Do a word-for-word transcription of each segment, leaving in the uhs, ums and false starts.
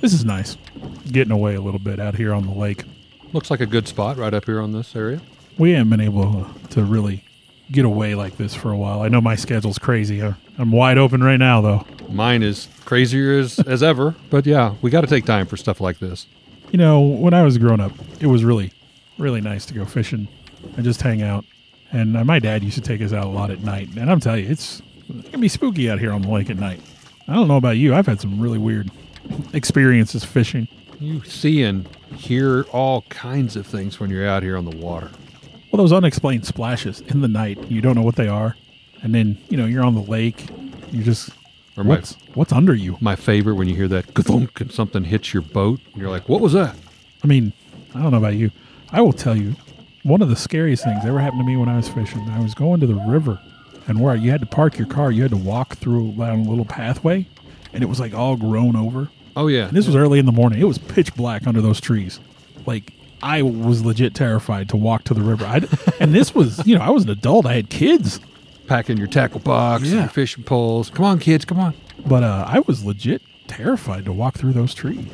This is nice. Getting away a little bit out here on the lake. Looks like a good spot right up here on this area. We haven't been able to really get away like this for a while. I know my schedule's crazy. I'm wide open right now, though. Mine is crazier as, as ever. But yeah, we got to take time for stuff like this. You know, when I was growing up, it was really, really nice to go fishing and just hang out. And my dad used to take us out a lot at night. And I'm telling you, it's, it can be spooky out here on the lake at night. I don't know about you. I've had some really weird experiences fishing. You see and hear all kinds of things when you're out here on the water. Well, those unexplained splashes in the night, you don't know what they are. And then, you know, you're on the lake. You just, or my, what's, what's under you? My favorite, when you hear that ka-thunk and something hits your boat. And you're like, what was that? I mean, I don't know about you. I will tell you, one of the scariest things ever happened to me when I was fishing. I was going to the river, and where you had to park your car, you had to walk through down a little pathway, and it was like all grown over. Oh, yeah. And this was early in the morning. It was pitch black under those trees. Like, I was legit terrified to walk to the river. I'd, and this was, you know, I was an adult. I had kids. Packing your tackle box, yeah. Your fishing poles. Come on, kids, come on. But uh, I was legit terrified to walk through those trees.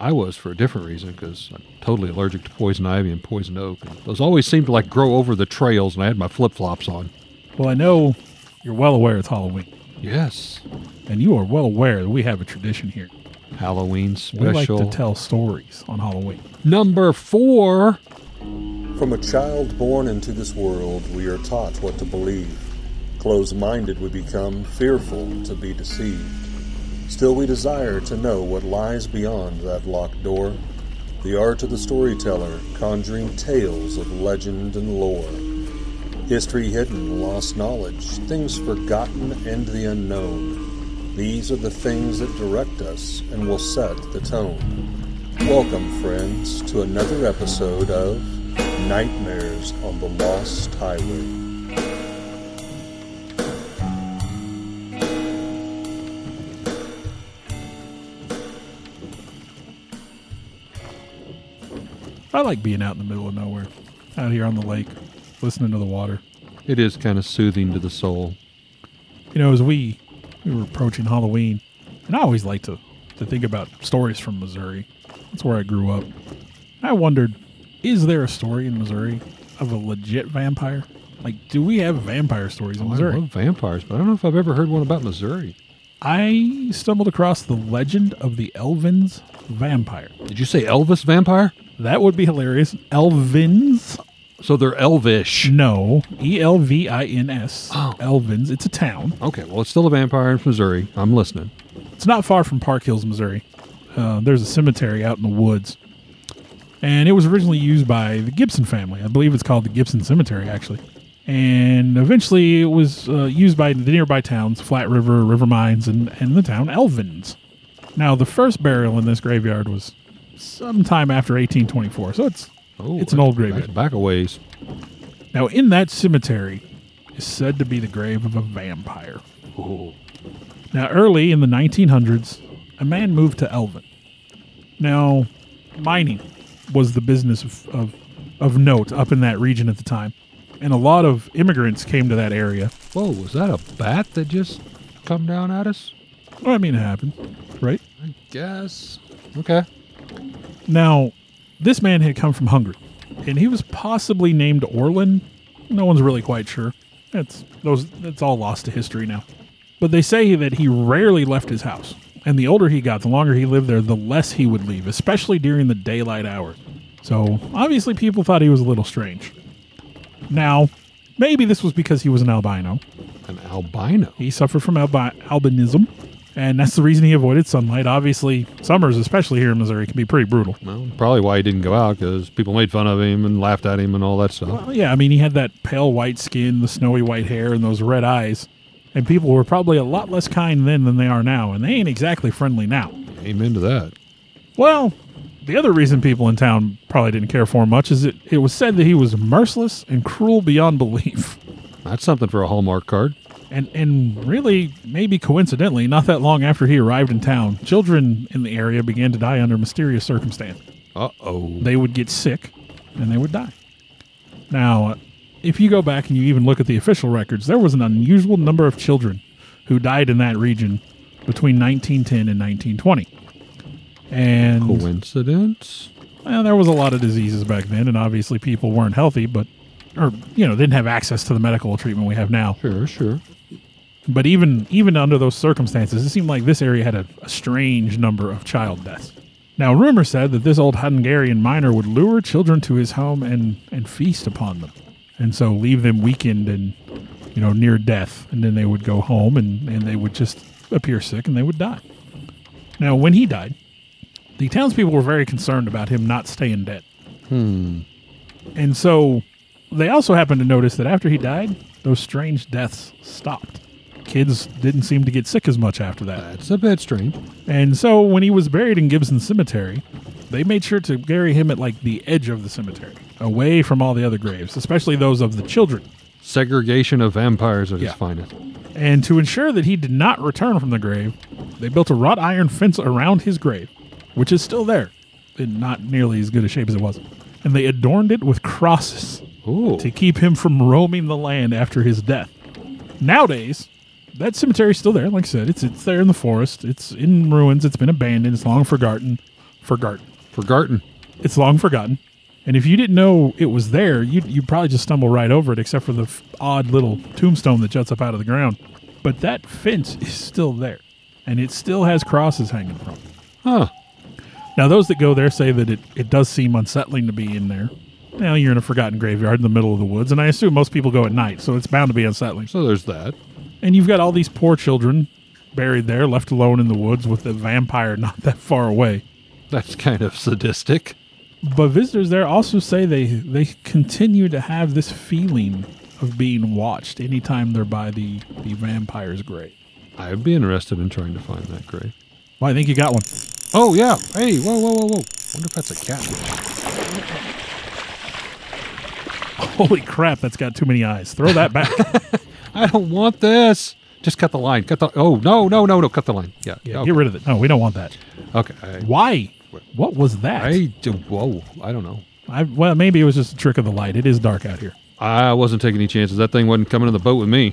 I was for a different reason, because I'm totally allergic to poison ivy and poison oak. And those always seemed to, like, grow over the trails, and I had my flip-flops on. Well, I know you're well aware it's Halloween. Yes. And you are well aware that we have a tradition here. Halloween special. We like to tell stories on Halloween. Number four. From a child born into this world, we are taught what to believe. Close-minded, we become fearful to be deceived. Still, we desire to know what lies beyond that locked door. The art of the storyteller, conjuring tales of legend and lore. History hidden, lost knowledge, things forgotten, and the unknown. These are the things that direct us and will set the tone. Welcome, friends, to another episode of Nightmares on the Lost Highway. I like being out in the middle of nowhere, out here on the lake, listening to the water. It is kind of soothing to the soul. You know, as we, we were approaching Halloween, and I always like to, to think about stories from Missouri. That's where I grew up. I wondered, is there a story in Missouri of a legit vampire? Like, do we have vampire stories in oh, Missouri? I love vampires, but I don't know if I've ever heard one about Missouri. I stumbled across the legend of the Elvin's Vampire. Did you say Elvis Vampire? That would be hilarious. Elvin's. So they're elvish. No. E L V I N S. Oh. Elvin's. It's a town. Okay. Well, it's still a vampire in Missouri. I'm listening. It's not far from Park Hills, Missouri. Uh, there's a cemetery out in the woods. And it was originally used by the Gibson family. I believe it's called the Gibson Cemetery, actually. And eventually it was uh, used by the nearby towns, Flat River, River Mines, and, and the town Elvin's. Now, the first burial in this graveyard was sometime after eighteen twenty-four, so it's oh, it's an old graveyard. Back a ways. Now, in that cemetery is said to be the grave of a vampire. Ooh. Now, early in the nineteen hundreds, a man moved to Elvin. Now, mining was the business of, of, of note up in that region at the time, and a lot of immigrants came to that area. Whoa, was that a bat that just come down at us? Well, I mean, it happened, right? I guess. Okay. Now, this man had come from Hungary, and he was possibly named Orlin. No one's really quite sure. That's those. That's all lost to history now. But they say that he rarely left his house, and the older he got, the longer he lived there, the less he would leave, especially during the daylight hours. So, obviously, people thought he was a little strange. Now, maybe this was because he was an albino. An albino? He suffered from albi- albinism. And that's the reason he avoided sunlight. Obviously, summers, especially here in Missouri, can be pretty brutal. Well, probably why he didn't go out, because people made fun of him and laughed at him and all that stuff. Well, yeah, I mean, he had that pale white skin, the snowy white hair, and those red eyes. And people were probably a lot less kind then than they are now, and they ain't exactly friendly now. Amen to that. Well, the other reason people in town probably didn't care for him much is it, it was said that he was merciless and cruel beyond belief. That's something for a Hallmark card. And and really, maybe coincidentally, not that long after he arrived in town, children in the area began to die under mysterious circumstances. Uh-oh. They would get sick, and they would die. Now, if you go back and you even look at the official records, there was an unusual number of children who died in that region between nineteen ten and nineteen twenty. And coincidence? Well, there was a lot of diseases back then, and obviously people weren't healthy, but, or, you know, didn't have access to the medical treatment we have now. Sure, sure. But even even under those circumstances, it seemed like this area had a, a strange number of child deaths. Now, rumor said that this old Hungarian miner would lure children to his home and, and feast upon them, and so leave them weakened and, you know, near death, and then they would go home and, and they would just appear sick and they would die. Now, when he died, the townspeople were very concerned about him not staying dead. Hmm. And so they also happened to notice that after he died, those strange deaths stopped. Kids didn't seem to get sick as much after that. That's a bit strange. And so when he was buried in Gibson Cemetery, they made sure to bury him at like the edge of the cemetery, away from all the other graves, especially those of the children. Segregation of vampires at yeah. its finest. And to ensure that he did not return from the grave, they built a wrought iron fence around his grave, which is still there, in not nearly as good a shape as it was. And they adorned it with crosses Ooh. To keep him from roaming the land after his death. Nowadays, that cemetery's still there. Like I said, it's it's there in the forest. It's in ruins. It's been abandoned. It's long forgotten. Forgotten. Forgotten. It's long forgotten. And if you didn't know it was there, you'd, you'd probably just stumble right over it, except for the f- odd little tombstone that juts up out of the ground. But that fence is still there, and it still has crosses hanging from it. Huh. Now, those that go there say that it, it does seem unsettling to be in there. Now, you're in a forgotten graveyard in the middle of the woods, and I assume most people go at night, so it's bound to be unsettling. So there's that. And you've got all these poor children buried there, left alone in the woods with a vampire not that far away. That's kind of sadistic. But visitors there also say they, they continue to have this feeling of being watched anytime they're by the, the vampire's grave. I would be interested in trying to find that grave. Well, I think you got one. Oh, yeah. Hey, whoa, whoa, whoa, whoa. Wonder if that's a cat. Holy crap, that's got too many eyes. Throw that back. I don't want this. Just cut the line. Cut the. Oh, no, no, no, no. Cut the line. Yeah. yeah okay. Get rid of it. No, we don't want that. Okay. I, Why? What was that? I, whoa, I don't know. I, well, maybe it was just a trick of the light. It is dark out here. I wasn't taking any chances. That thing wasn't coming in the boat with me.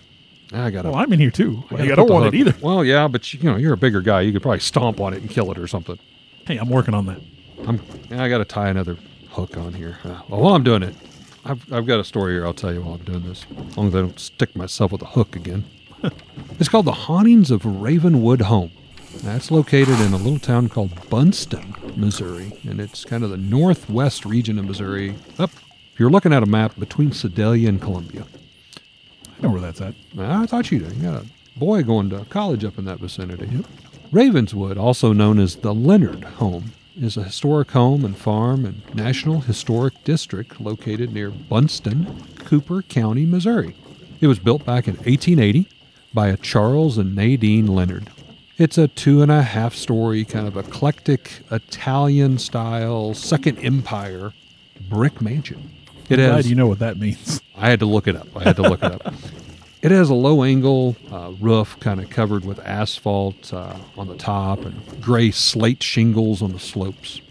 I got. Well, I'm in here too. I, I don't want hook. it either. Well, yeah, but you know, you're a bigger guy. You could probably stomp on it and kill it or something. Hey, I'm working on that. I'm. I got to tie another hook on here. Uh, well, while I'm doing it, I've I've got a story here. I'll tell you while I'm doing this. As long as I don't stick myself with a hook again. It's called The Hauntings of Ravenswood Home. That's located in a little town called Bunceton, Missouri, and it's kind of the northwest region of Missouri. Up, if you're looking at a map, between Sedalia and Columbia. I know where that's at. I thought you did. You got a boy going to college up in that vicinity. Yep. Ravenswood, also known as the Leonard Home, is a historic home and farm and National Historic District located near Bunceton, Cooper County, Missouri. It was built back in eighteen eighty by a Charles and Nadine Leonard. It's a two-and-a-half-story, kind of eclectic, Italian-style, Second Empire brick mansion. It I'm has, glad you know what that means. I had to look it up. I had to look it up. It has a low-angle uh, roof kind of covered with asphalt uh, on the top and gray slate shingles on the slopes.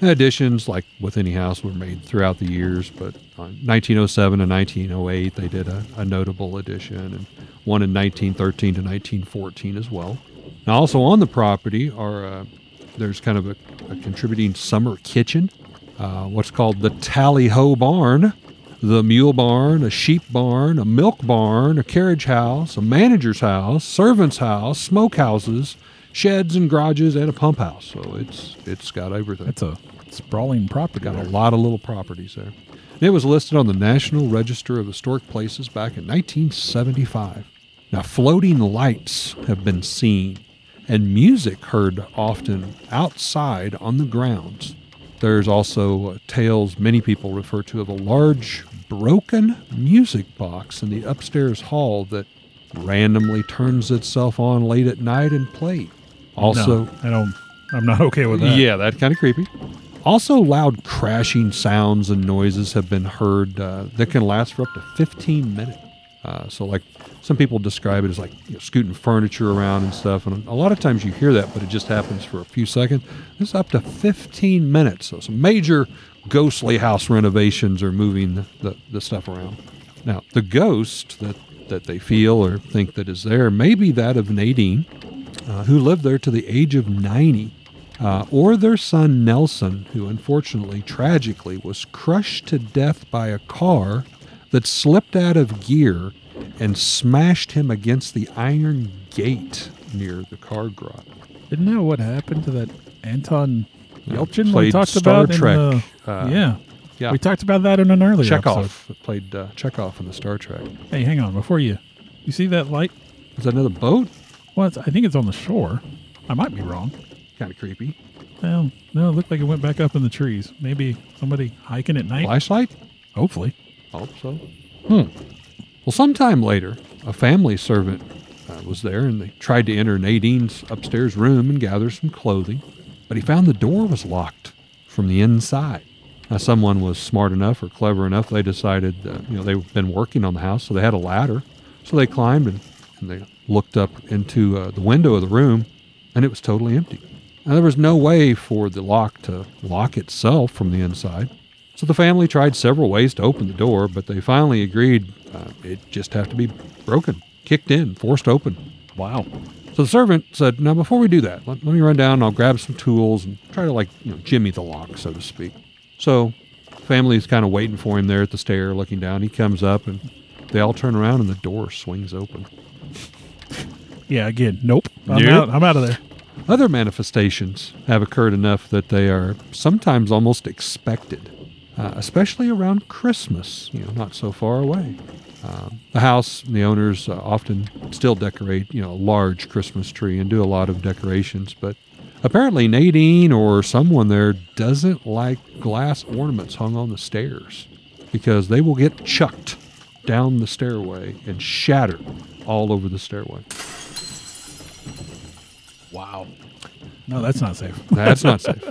And additions, like with any house, were made throughout the years, but uh, nineteen oh seven and nineteen oh eight, they did a, a notable addition, and one in nineteen thirteen to nineteen fourteen as well. Now, also on the property are uh, there's kind of a, a contributing summer kitchen, uh, what's called the Tally Ho Barn, the mule barn, a sheep barn, a milk barn, a carriage house, a manager's house, servant's house, smokehouses, sheds and garages, and a pump house. So it's it's got everything. It's a sprawling property. Got a lot of little properties there. And it was listed on the National Register of Historic Places back in nineteen seventy-five. Now, floating lights have been seen, and music heard often outside on the grounds. There's also tales many people refer to of a large broken music box in the upstairs hall that randomly turns itself on late at night and plays. Also, no, I don't, I'm not okay with that. Yeah, that's kind of creepy. Also, loud crashing sounds and noises have been heard uh, that can last for up to fifteen minutes. Uh, so like some people describe it as like you know, scooting furniture around and stuff. And a lot of times you hear that, but it just happens for a few seconds. It's up to fifteen minutes. So some major ghostly house renovations are moving the, the, the stuff around. Now, the ghost that, that they feel or think that is there may be that of Nadine, uh, who lived there to the age of ninety. uh, or their son Nelson, who unfortunately, tragically, was crushed to death by a car that slipped out of gear and smashed him against the iron gate near the car grot. Isn't that what happened to that Anton Yelchin we talked Star about? Trek. In the, uh, yeah. yeah, we talked about that in an earlier Chekhov. episode. Played uh, Chekhov in the Star Trek. Hey, hang on. Before you, you see that light? Is that another boat? Well, it's, I think it's on the shore. I might be wrong. Kind of creepy. Well, no, it looked like it went back up in the trees. Maybe somebody hiking at night? Flashlight? Hopefully. Hope so. Hmm. Well, sometime later, a family servant uh, was there, and they tried to enter Nadine's upstairs room and gather some clothing, but he found the door was locked from the inside. Now, someone was smart enough or clever enough, they decided, uh, you know, they've been working on the house, so they had a ladder. So they climbed, and, and they looked up into uh, the window of the room, and it was totally empty. Now, there was no way for the lock to lock itself from the inside. So the family tried several ways to open the door, but they finally agreed uh, it just have to be broken, kicked in, forced open. Wow. So the servant said, now, before we do that, let, let me run down and I'll grab some tools and try to, like, you know, jimmy the lock, so to speak. So the family is kind of waiting for him there at the stair, looking down. He comes up, and they all turn around, and the door swings open. Yeah, again, nope. I'm nope. out. I'm out of there. Other manifestations have occurred enough that they are sometimes almost expected. Uh, especially around Christmas, you know, not so far away. Uh, the house, the owners uh, often still decorate, you know, a large Christmas tree and do a lot of decorations, but apparently Nadine or someone there doesn't like glass ornaments hung on the stairs because they will get chucked down the stairway and shatter all over the stairway. Wow. No, that's not safe. That's not safe.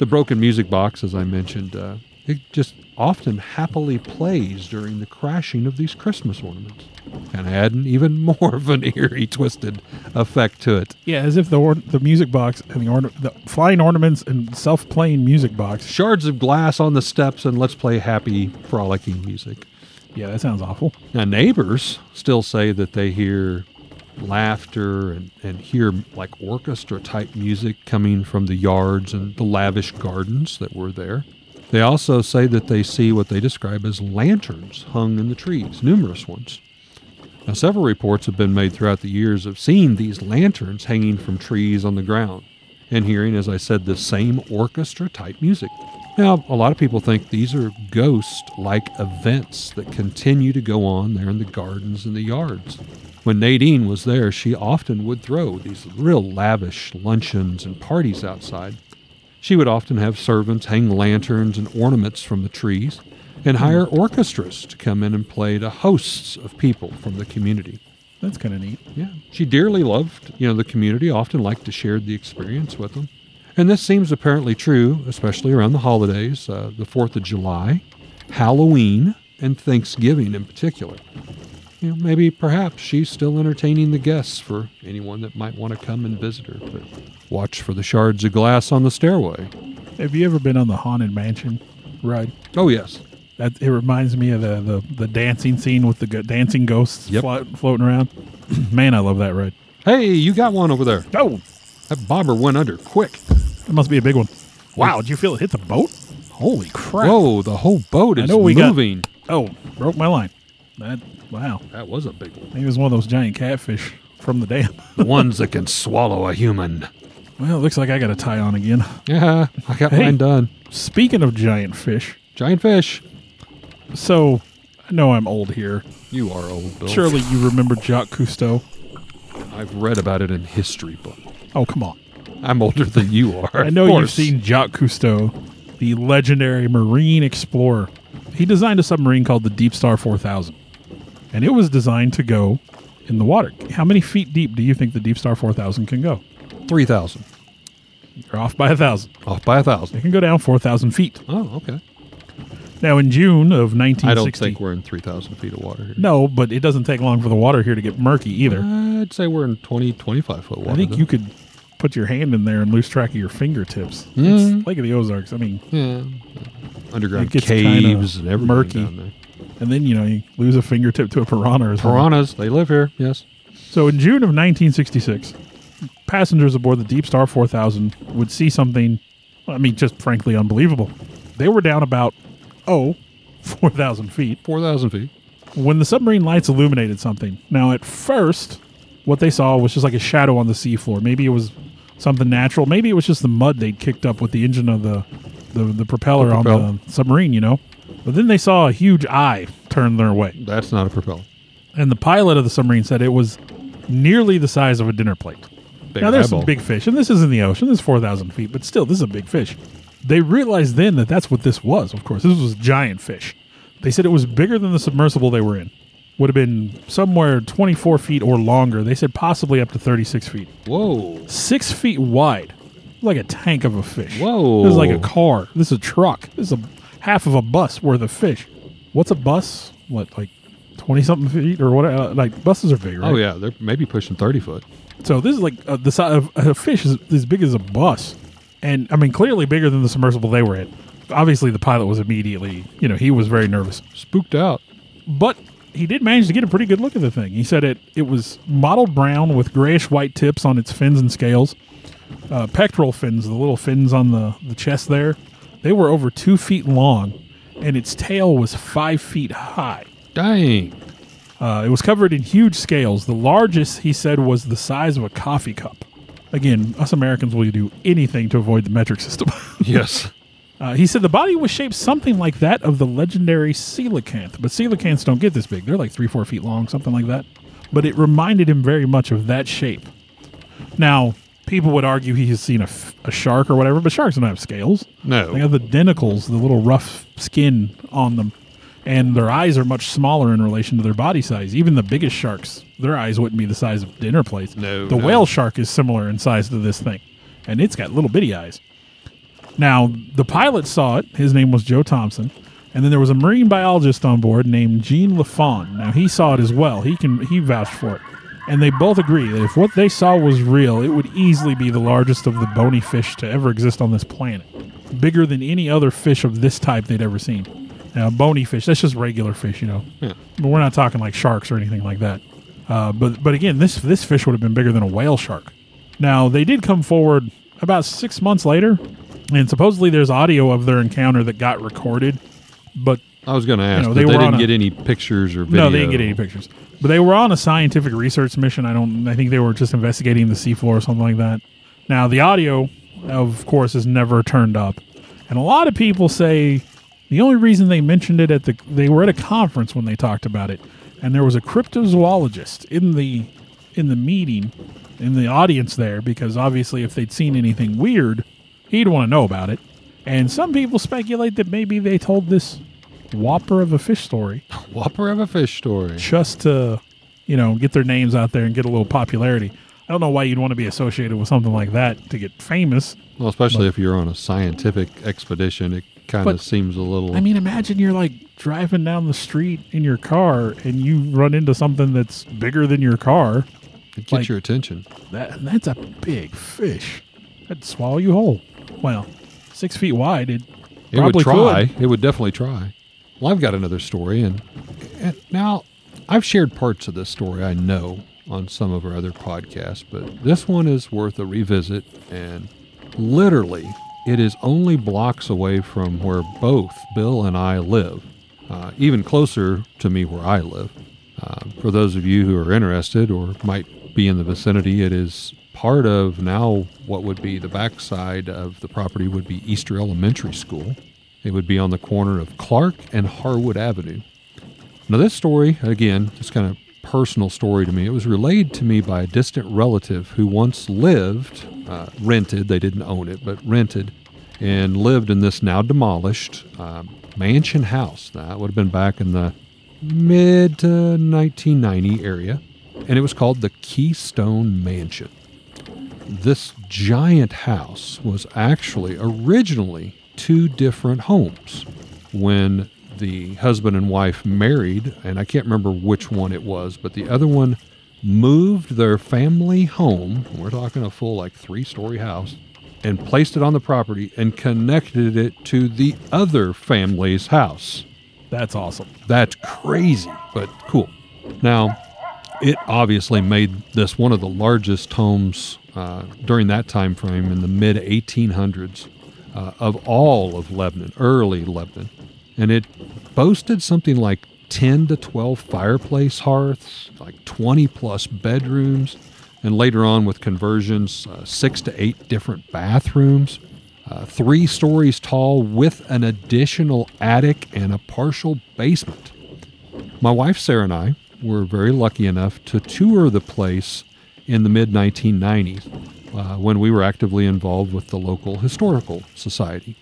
The broken music box, as I mentioned, uh, it just often happily plays during the crashing of these Christmas ornaments and add an even more of an eerie, twisted effect to it. Yeah, as if the or- the music box and the, orna- the flying ornaments and self-playing music box. Shards of glass on the steps and let's play happy, frolicking music. Yeah, that sounds awful. Now, neighbors still say that they hear laughter and, and hear like orchestra-type music coming from the yards and the lavish gardens that were there. They also say that they see what they describe as lanterns hung in the trees, numerous ones. Now, several reports have been made throughout the years of seeing these lanterns hanging from trees on the ground and hearing, as I said, the same orchestra-type music. Now, a lot of people think these are ghost-like events that continue to go on there in the gardens and the yards. When Nadine was there, she often would throw these real lavish luncheons and parties outside. She would often have servants hang lanterns and ornaments from the trees and hire orchestras to come in and play to hosts of people from the community. That's kind of neat. Yeah. She dearly loved, you know, the community, often liked to share the experience with them. And this seems apparently true, especially around the holidays, uh, the fourth of July, Halloween, and Thanksgiving in particular. You know, maybe perhaps she's still entertaining the guests for anyone that might want to come and visit her. But watch for the shards of glass on the stairway. Have you ever been on the Haunted Mansion ride? Oh, yes. That, it reminds me of the, the, the dancing scene with the dancing ghosts yep. flo- floating around. Man, I love that ride. Hey, you got one over there. Oh. That bobber went under quick. That must be a big one. Wow, did you feel it hit the boat? Holy crap. Whoa, the whole boat is moving. Got, oh, broke my line. That Wow. That was a big one. Maybe it was one of those giant catfish from the dam. The ones that can swallow a human. Well, it looks like I got a tie on again. Yeah, I got hey, mine done. Speaking of giant fish. Giant fish. So, I know I'm old here. You are old, Bill. Surely you remember Jacques Cousteau. I've read about it in history book. Oh, come on. I'm older than you are. I know course. You've seen Jacques Cousteau, the legendary marine explorer. He designed a submarine called the Deep Star four thousand. And it was designed to go in the water. How many feet deep do you think the Deep Star four thousand can go? three thousand. You're off by one thousand. Off by one thousand. It can go down four thousand feet. Oh, okay. Now, in June of nineteen sixty... I don't think we're in three thousand feet of water here. No, but it doesn't take long for the water here to get murky either. I'd say we're in twenty, twenty-five foot water. I think though. You could put your hand in there and lose track of your fingertips. Mm. It's Lake of the Ozarks. I mean... Yeah. Underground caves and everything murky. Down there. And then, you know, you lose a fingertip to a piranha. Piranhas, they live here, yes. So in June of nineteen sixty-six, passengers aboard the Deep Star four thousand would see something, I mean, just frankly unbelievable. They were down about, oh, four thousand feet. four thousand feet. When the submarine lights illuminated something. Now, at first, what they saw was just like a shadow on the seafloor. Maybe it was something natural. Maybe it was just the mud they'd kicked up with the engine of the, the, the propeller the on the submarine, you know. But then they saw a huge eye turn their way. That's not a propeller. And the pilot of the submarine said it was nearly the size of a dinner plate. Big now, there's eyeball. Some big fish, and this is in the ocean. This is four thousand feet, but still, this is a big fish. They realized then that that's what this was, of course. This was giant fish. They said it was bigger than the submersible they were in. Would have been somewhere twenty-four feet or longer. They said possibly up to thirty-six feet. Whoa. Six feet wide. Like a tank of a fish. Whoa. This is like a car. This is a truck. This is a half of a bus worth of fish. What's a bus? What, like twenty-something feet or whatever? Like, buses are big, right? Oh, yeah. They're maybe pushing thirty foot. So this is like uh, the size of a fish is as big as a bus. And, I mean, clearly bigger than the submersible they were in. Obviously, the pilot was immediately, you know, he was very nervous. Spooked out. But he did manage to get a pretty good look at the thing. He said it it was mottled brown with grayish-white tips on its fins and scales. Uh, pectoral fins, the little fins on the, the chest there, they were over two feet long, and its tail was five feet high. Dang. Uh, it was covered in huge scales. The largest, he said, was the size of a coffee cup. Again, us Americans will do anything to avoid the metric system. Yes. Uh, he said the body was shaped something like that of the legendary coelacanth. But coelacanths don't get this big. They're like three, four feet long, something like that. But it reminded him very much of that shape. Now, people would argue he has seen a, f- a shark or whatever, but sharks don't have scales. No. They have the denticles, the little rough skin on them. And their eyes are much smaller in relation to their body size. Even the biggest sharks, their eyes wouldn't be the size of dinner plates. No, the no. whale shark is similar in size to this thing. And it's got little bitty eyes. Now, the pilot saw it. His name was Joe Thompson. And then there was a marine biologist on board named Jean LaFon. Now, he saw it as well. He can he vouched for it. And they both agree that if what they saw was real, it would easily be the largest of the bony fish to ever exist on this planet. Bigger than any other fish of this type they'd ever seen. Now, bony fish, that's just regular fish, you know. Yeah. But we're not talking like sharks or anything like that. Uh, but, but again, this, this fish would have been bigger than a whale shark. Now, they did come forward about six months later. And supposedly there's audio of their encounter that got recorded, but I was going to ask, you know, they, but they didn't a, get any pictures or video. No, they didn't get any pictures. But they were on a scientific research mission. I don't. I think they were just investigating the seafloor or something like that. Now the audio, of course, is never turned up, and a lot of people say the only reason they mentioned it at the they were at a conference when they talked about it, and there was a cryptozoologist in the in the meeting, in the audience there, because obviously if they'd seen anything weird, he'd want to know about it. And some people speculate that maybe they told this whopper of a fish story. Whopper of a fish story. Just to, you know, get their names out there and get a little popularity. I don't know why you'd want to be associated with something like that to get famous. Well, especially but, if you're on a scientific expedition, it kind of seems a little... I mean, imagine you're like driving down the street in your car and you run into something that's bigger than your car. It gets like, your attention. That That's a big fish. That'd swallow you whole. Well, six feet wide, it, it probably would try. Could. It would definitely try. Well, I've got another story, and, and now I've shared parts of this story I know on some of our other podcasts, but this one is worth a revisit, and literally it is only blocks away from where both Bill and I live, uh, even closer to me where I live. Uh, for those of you who are interested or might be in the vicinity, it is part of now what would be the backside of the property would be Easter Elementary School. It would be on the corner of Clark and Harwood Avenue. Now this story, again, just kind of personal story to me. It was relayed to me by a distant relative who once lived, uh, rented, they didn't own it, but rented, and lived in this now demolished uh, mansion house. Now, that would have been back in the mid to nineteen ninety area, and it was called the Keystone Mansion. This giant house was actually originally two different homes when the husband and wife married, and I can't remember which one it was, but the other one moved their family home, we're talking a full like three-story house, and placed it on the property and connected it to the other family's house. That's awesome. That's crazy, but cool. Now, it obviously made this one of the largest homes uh, during that time frame in the mid eighteen hundreds uh, of all of Lebanon, early Lebanon. And it boasted something like ten to twelve fireplace hearths, like twenty plus bedrooms, and later on with conversions, uh, six to eight different bathrooms, uh, three stories tall with an additional attic and a partial basement. My wife Sarah and I were very lucky enough to tour the place in the mid nineteen nineties uh, when we were actively involved with the local historical society.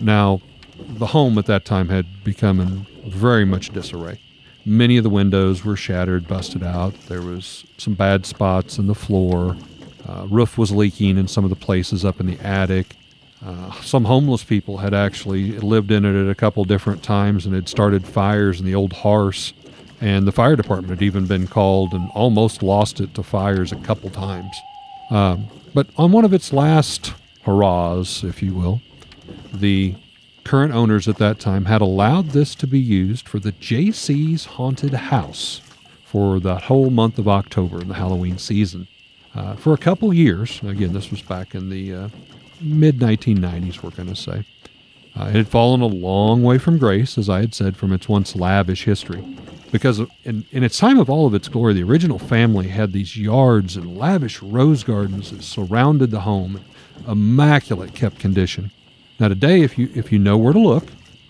Now, the home at that time had become in very much disarray. Many of the windows were shattered, busted out. There was some bad spots in the floor. Uh, roof was leaking in some of the places up in the attic. Uh, some homeless people had actually lived in it at a couple different times and had started fires in the old hearse. And the fire department had even been called and almost lost it to fires a couple times. Um, but on one of its last hurrahs, if you will, the current owners at that time had allowed this to be used for the J C's Haunted House for the whole month of October in the Halloween season. Uh, for a couple years, again, this was back in the uh, mid nineteen nineties, we're going to say. Uh, it had fallen a long way from grace, as I had said, from its once lavish history. Because in, in its time of all of its glory, the original family had these yards and lavish rose gardens that surrounded the home, immaculate kept condition. Now today, if you if you know where to look,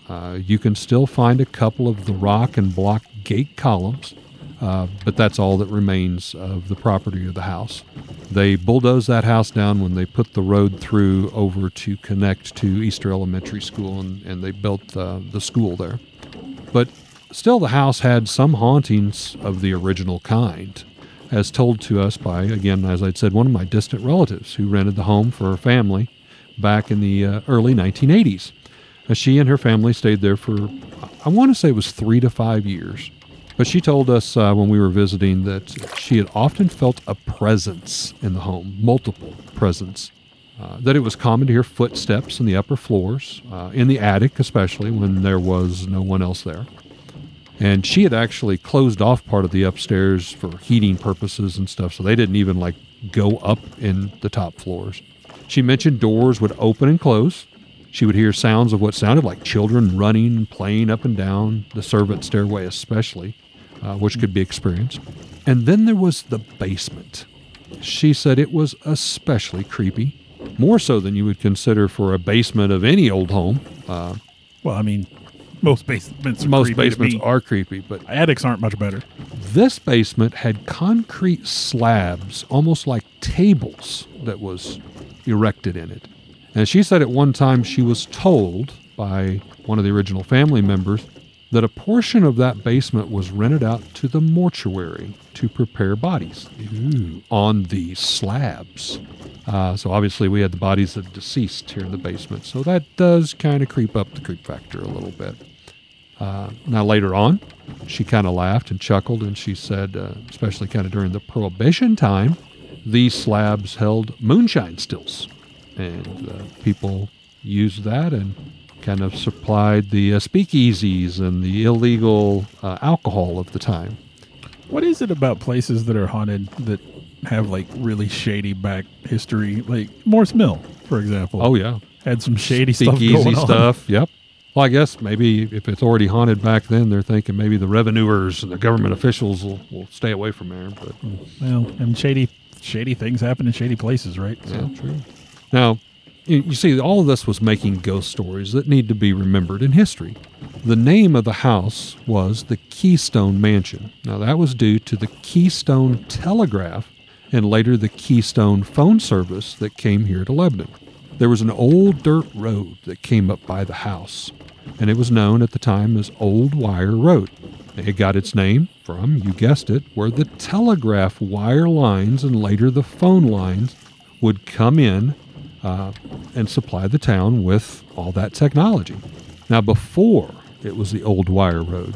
uh, you can still find a couple of the rock and block gate columns, uh, but that's all that remains of the property of the house. They bulldozed that house down when they put the road through over to connect to Easter Elementary School, and, and they built uh, the school there. But still, the house had some hauntings of the original kind, as told to us by, again, as I'd said, one of my distant relatives who rented the home for her family back in the uh, early nineteen eighties. Uh, she and her family stayed there for, I want to say it was three to five years. But she told us uh, when we were visiting that she had often felt a presence in the home, multiple presence, uh, that it was common to hear footsteps in the upper floors, uh, in the attic especially, when there was no one else there. And she had actually closed off part of the upstairs for heating purposes and stuff, so they didn't even like go up in the top floors. She mentioned doors would open and close. She would hear sounds of what sounded like children running and playing up and down the servant stairway especially, uh, which could be experienced. And then there was the basement. She said it was especially creepy, more so than you would consider for a basement of any old home. Uh, well, I mean, most basements are most creepy. Most basements are creepy, but attics aren't much better. This basement had concrete slabs, almost like tables, that was erected in it. And she said at one time she was told by one of the original family members that a portion of that basement was rented out to the mortuary to prepare bodies. Ooh. On these slabs. Uh, so obviously we had the bodies of deceased here in the basement. So that does kind of creep up the creep factor a little bit. Uh, now later on, she kind of laughed and chuckled, and she said, uh, especially kind of during the Prohibition time, these slabs held moonshine stills, and uh, people used that and kind of supplied the uh, speakeasies and the illegal uh, alcohol of the time. What is it about places that are haunted that have like really shady back history? Like Morse Mill, for example. Oh yeah, had some shady speakeasy stuff going on. Stuff. Yep. Well, I guess maybe if it's already haunted back then, they're thinking maybe the revenuers and the government officials will, will stay away from there. But well, and shady. Shady things happen in shady places, right? So. Yeah, true. Now, you see, all of this was making ghost stories that need to be remembered in history. The name of the house was the Keystone Mansion. Now, that was due to the Keystone Telegraph and later the Keystone phone service that came here to Lebanon. There was an old dirt road that came up by the house, and it was known at the time as Old Wire Road. It got its name from, you guessed it, where the telegraph wire lines and later the phone lines would come in uh, and supply the town with all that technology. Now, before it was the Old Wire Road,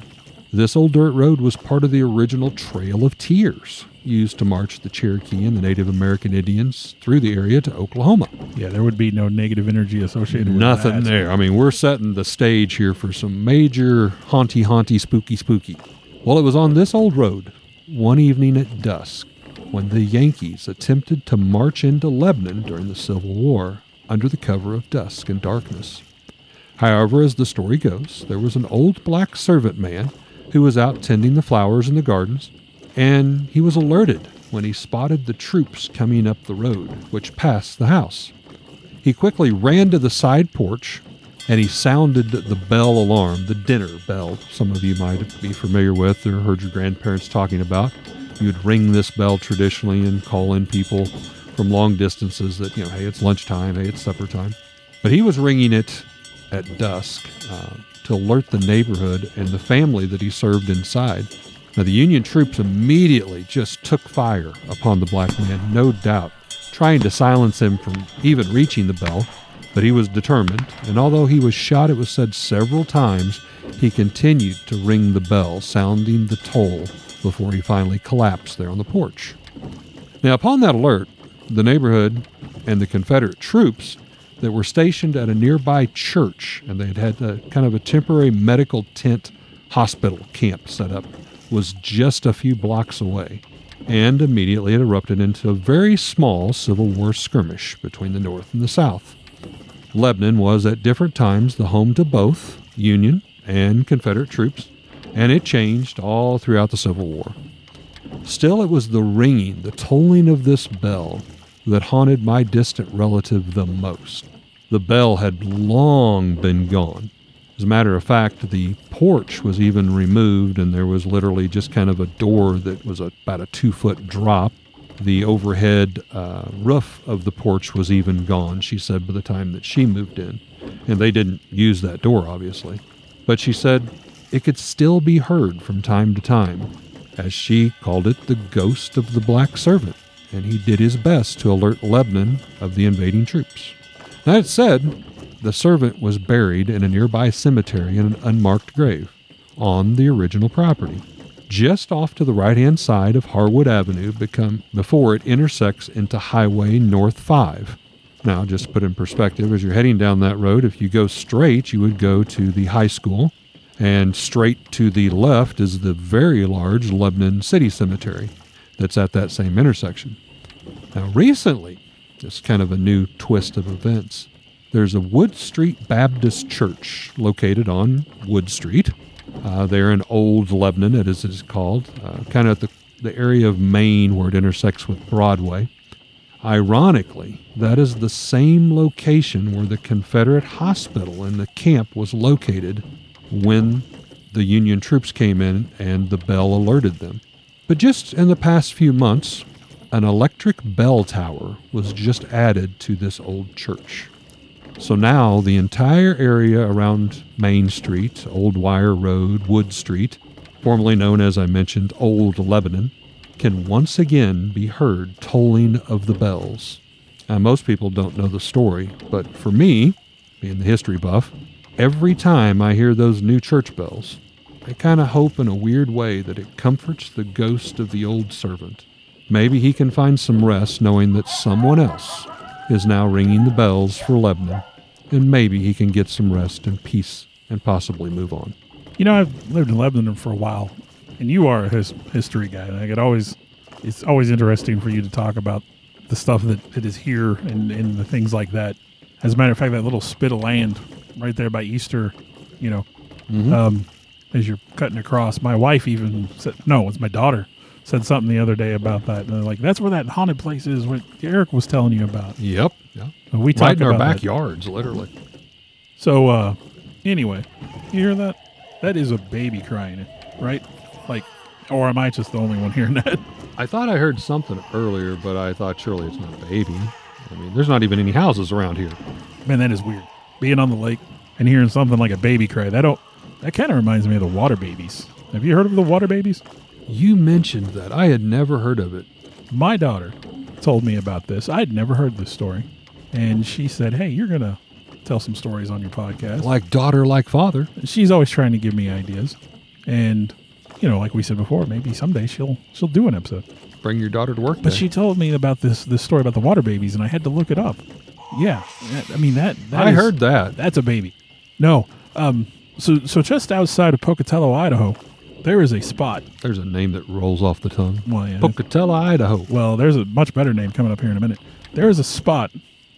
this old dirt road was part of the original Trail of Tears used to march the Cherokee and the Native American Indians through the area to Oklahoma. Yeah, there would be no negative energy associated with that. Nothing there. I mean, we're setting the stage here for some major haunty, haunty, spooky, spooky. Well, it was on this old road, one evening at dusk, when the Yankees attempted to march into Lebanon during the Civil War under the cover of dusk and darkness. However, as the story goes, there was an old black servant man who was out tending the flowers in the gardens, and he was alerted when he spotted the troops coming up the road, which passed the house. He quickly ran to the side porch, and he sounded the bell alarm, the dinner bell some of you might be familiar with or heard your grandparents talking about. You'd ring this bell traditionally and call in people from long distances that, you know, hey, it's lunchtime, hey, it's supper time. But he was ringing it at dusk uh, to alert the neighborhood and the family that he served inside. Now, the Union troops immediately just took fire upon the black man, no doubt, trying to silence him from even reaching the bell. But he was determined, and although he was shot, it was said several times, he continued to ring the bell, sounding the toll before he finally collapsed there on the porch. Now, upon that alert, the neighborhood and the Confederate troops that were stationed at a nearby church, and they had had a, kind of a temporary medical tent hospital camp set up, was just a few blocks away, and immediately it erupted into a very small Civil War skirmish between the North and the South. Lebanon was at different times the home to both Union and Confederate troops, and it changed all throughout the Civil War. Still, it was the ringing, the tolling of this bell that haunted my distant relative the most. The bell had long been gone. As a matter of fact, the porch was even removed, and there was literally just kind of a door that was about a two-foot drop. The overhead uh, roof of the porch was even gone, she said, by the time that she moved in. And they didn't use that door, obviously. But she said it could still be heard from time to time, as she called it the ghost of the black servant, and he did his best to alert Lebanon of the invading troops. That said, the servant was buried in a nearby cemetery in an unmarked grave on the original property, just off to the right-hand side of Harwood Avenue become, before it intersects into Highway North five. Now, just to put in perspective, as you're heading down that road, if you go straight, you would go to the high school, and straight to the left is the very large Lebanon City Cemetery that's at that same intersection. Now, recently, it's kind of a new twist of events. There's a Wood Street Baptist Church located on Wood Street, Uh, there in Old Lebanon, as it is called, uh, kind of at the, the area of Maine where it intersects with Broadway. Ironically, that is the same location where the Confederate hospital and the camp was located when the Union troops came in and the bell alerted them. But just in the past few months, an electric bell tower was just added to this old church. So now the entire area around Main Street, Old Wire Road, Wood Street, formerly known as I mentioned, Old Lebanon, can once again be heard tolling of the bells. Now, most people don't know the story, but for me, being the history buff, every time I hear those new church bells, I kind of hope in a weird way that it comforts the ghost of the old servant. Maybe he can find some rest knowing that someone else is now ringing the bells for Lebanon, and maybe he can get some rest and peace and possibly move on. You know, I've lived in Lebanon for a while, and you are a his- history guy. And I could always, it's always interesting for you to talk about the stuff that, that is here and, and the things like that. As a matter of fact, that little spit of land right there by Easter, you know, mm-hmm. um, as you're cutting across, my wife even said, no, it's my daughter, said something the other day about that. And they're like, that's where that haunted place is, what Eric was telling you about. Yep. Yeah. We talked right in our backyards, that. Literally. So, uh, anyway, you hear that? That is a baby crying, right? Like, or am I just the only one hearing that? I thought I heard something earlier, but I thought surely it's not a baby. I mean, there's not even any houses around here. Man, that is weird. Being on the lake and hearing something like a baby cry. That don't, that kind of reminds me of the water babies. Have you heard of the water babies? You mentioned that. I had never heard of it. My daughter told me about this. I had never heard this story. And she said, hey, you're going to tell some stories on your podcast. Like daughter, like father. She's always trying to give me ideas. And, you know, like we said before, maybe someday she'll she'll do an episode. Bring your daughter to work. But day. She told me about this this story about the water babies, and I had to look it up. Yeah. I mean, that. that I is, heard that. That's a baby. No. Um. So, so just outside of Pocatello, Idaho, There is a spot. There's a name that rolls off the tongue. Well, yeah. Pocatello, Idaho. Well, there's a much better name coming up here in a minute. There is a spot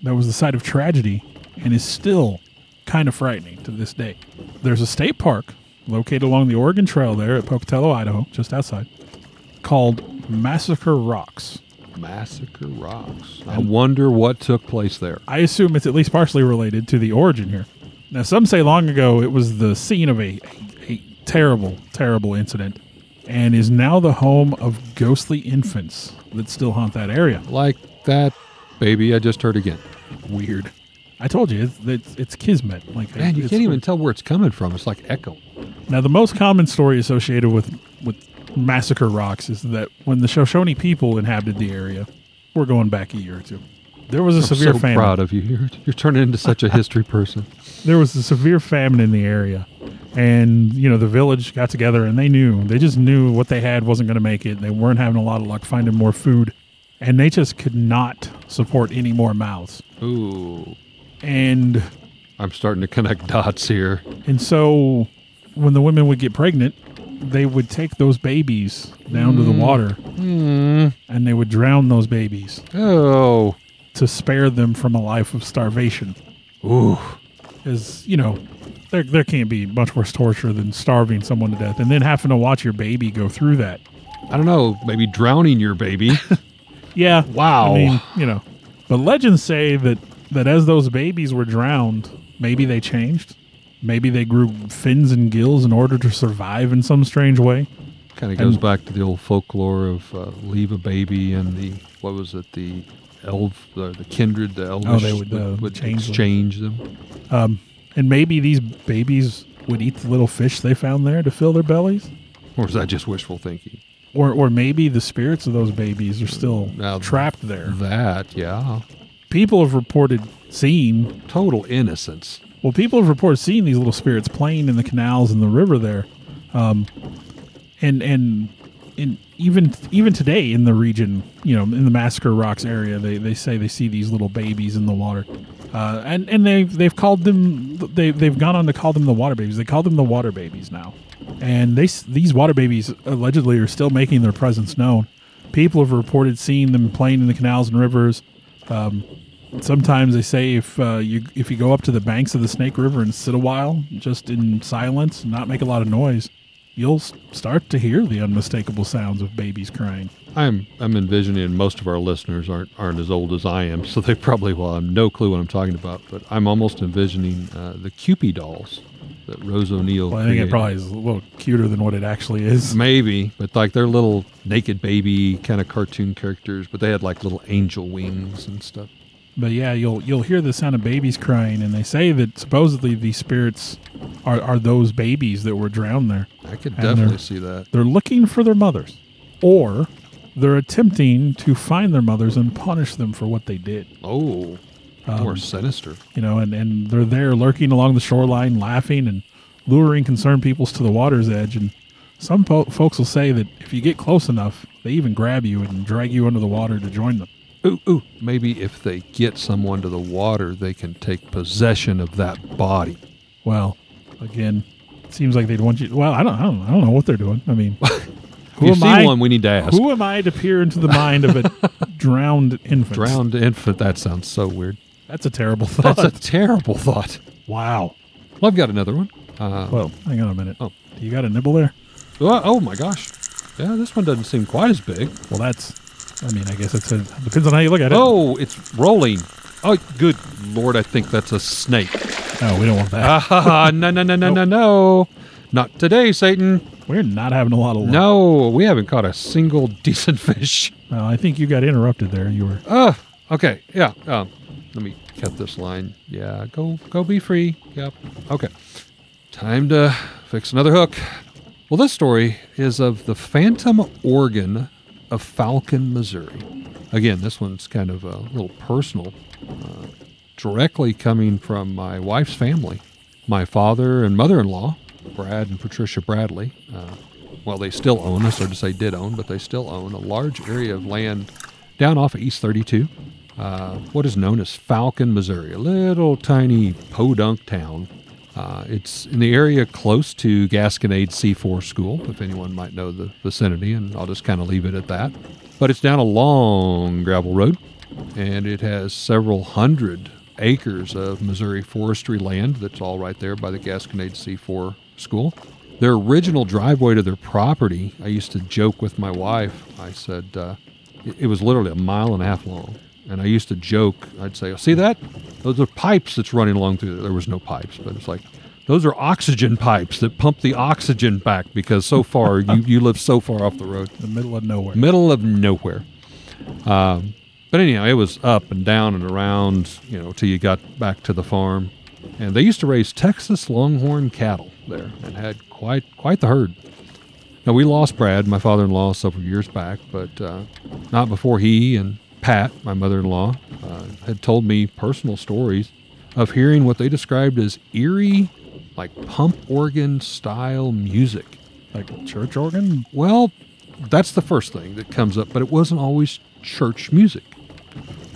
that was the site of tragedy and is still kind of frightening to this day. There's a state park located along the Oregon Trail there at Pocatello, Idaho, just outside, called Massacre Rocks. Massacre Rocks. I wonder what took place there. I assume it's at least partially related to the origin here. Now, some say long ago it was the scene of a, a, a terrible, terrible incident and is now the home of ghostly infants that still haunt that area. Like that baby I just heard again. Weird. I told you, it's, it's, it's kismet. Like, man, you can't weird. even tell where it's coming from. It's like echo. Now, the most common story associated with, with Massacre Rocks is that when the Shoshone people inhabited the area, we're going back a year or two, there was a I'm severe so famine. I'm so proud of you. You're, you're turning into such a history person. There was a severe famine in the area. And, you know, the village got together and they knew. They just knew what they had wasn't going to make it. They weren't having a lot of luck finding more food. And they just could not support any more mouths. Ooh. And I'm starting to connect dots here. And so when the women would get pregnant, they would take those babies down mm. to the water mm. and they would drown those babies. Oh. To spare them from a life of starvation. Ooh. Because, you know, there there can't be much worse torture than starving someone to death and then having to watch your baby go through that. I don't know, maybe drowning your baby. Yeah. Wow. I mean, you know. But legends say that, that as those babies were drowned, maybe they changed. Maybe they grew fins and gills in order to survive in some strange way. Kind of goes and, back to the old folklore of uh, leave a baby and the, what was it, the elf, the, the kindred, the elvish oh, they would, uh, would, would change exchange them. them. Um, and maybe these babies would eat the little fish they found there to fill their bellies? Or is that just wishful thinking? Or or maybe the spirits of those babies are still now, trapped there. That, yeah. People have reported seeing... Total innocence. Well, people have reported seeing these little spirits playing in the canals and the river there. Um, and and in, even even today in the region, you know, in the Massacre Rocks area, they, they say they see these little babies in the water. Uh, and and they've, they've called them... They, they've gone on to call them the water babies. They call them the water babies now. And they these water babies allegedly are still making their presence known. People have reported seeing them playing in the canals and rivers. Um, sometimes they say if uh, you if you go up to the banks of the Snake River and sit a while, just in silence, and not make a lot of noise, you'll start to hear the unmistakable sounds of babies crying. I'm I'm envisioning most of our listeners aren't aren't as old as I am, so they probably will have no clue what I'm talking about. But I'm almost envisioning uh, the Kewpie dolls that Rose O'Neal well, I think created. It probably is a little cuter than what it actually is. Maybe, but like they're little naked baby kind of cartoon characters, but they had like little angel wings and stuff. But yeah, you'll you'll hear the sound of babies crying, and they say that supposedly these spirits are, are those babies that were drowned there. I could definitely see that. They're looking for their mothers, or they're attempting to find their mothers and punish them for what they did. Oh, Um, more sinister. You know, and, and they're there lurking along the shoreline, laughing and luring concerned peoples to the water's edge. And some po- folks will say that if you get close enough, they even grab you and drag you under the water to join them. Ooh, ooh. Maybe if they get someone to the water, they can take possession of that body. Well, again, it seems like they'd want you... Well, I don't, I don't, I don't know what they're doing. I mean... Who you see I, one, we need to ask. Who am I to peer into the mind of a drowned infant? Drowned infant. That sounds so weird. That's a terrible thought. That's a terrible thought. Wow. Well, I've got another one. Uh, well, hang on a minute. Oh. You got a nibble there? Oh, oh, my gosh. Yeah, this one doesn't seem quite as big. Well, that's... I mean, I guess it's a, depends on how you look at it. Oh, it's rolling. Oh, good Lord, I think that's a snake. No, we don't want that. Ah, no, no, no, no, nope. no, no. Not today, Satan. We're not having a lot of luck. No, we haven't caught a single decent fish. Well, I think you got interrupted there. You were... Uh, okay, yeah, um... Let me cut this line. Yeah, go go be free. Yep. Okay. Time to fix another hook. Well, this story is of the phantom organ of Falcon, Missouri. Again, this one's kind of a little personal. Uh, directly coming from my wife's family. My father and mother-in-law, Brad and Patricia Bradley. Uh, well, they still own, I started to say did own, but they still own a large area of land down off of East thirty-two. Uh, what is known as Falcon, Missouri, a little tiny podunk town Uh, it's in the area close to Gasconade C four School, if anyone might know the vicinity, and I'll just kind of leave it at that. But it's down a long gravel road, and it has several hundred acres of Missouri forestry land that's all right there by the Gasconade C four School. Their original driveway to their property, I used to joke with my wife, I said, uh, it, it was literally a mile and a half long. And I used to joke, I'd say, see that? Those are pipes that's running along through there. There was no pipes, but it's like, those are oxygen pipes that pump the oxygen back because so far, you, you live so far off the road. The middle of nowhere. Middle of nowhere. Um, but anyhow, it was up and down and around, you know, till you got back to the farm. And they used to raise Texas Longhorn cattle there and had quite quite the herd. Now, we lost Brad, my father-in-law, several years back, but uh, not before he and Pat, my mother-in-law, uh, had told me personal stories of hearing what they described as eerie, like pump organ style music. Like a church organ? Well, that's the first thing that comes up, but it wasn't always church music.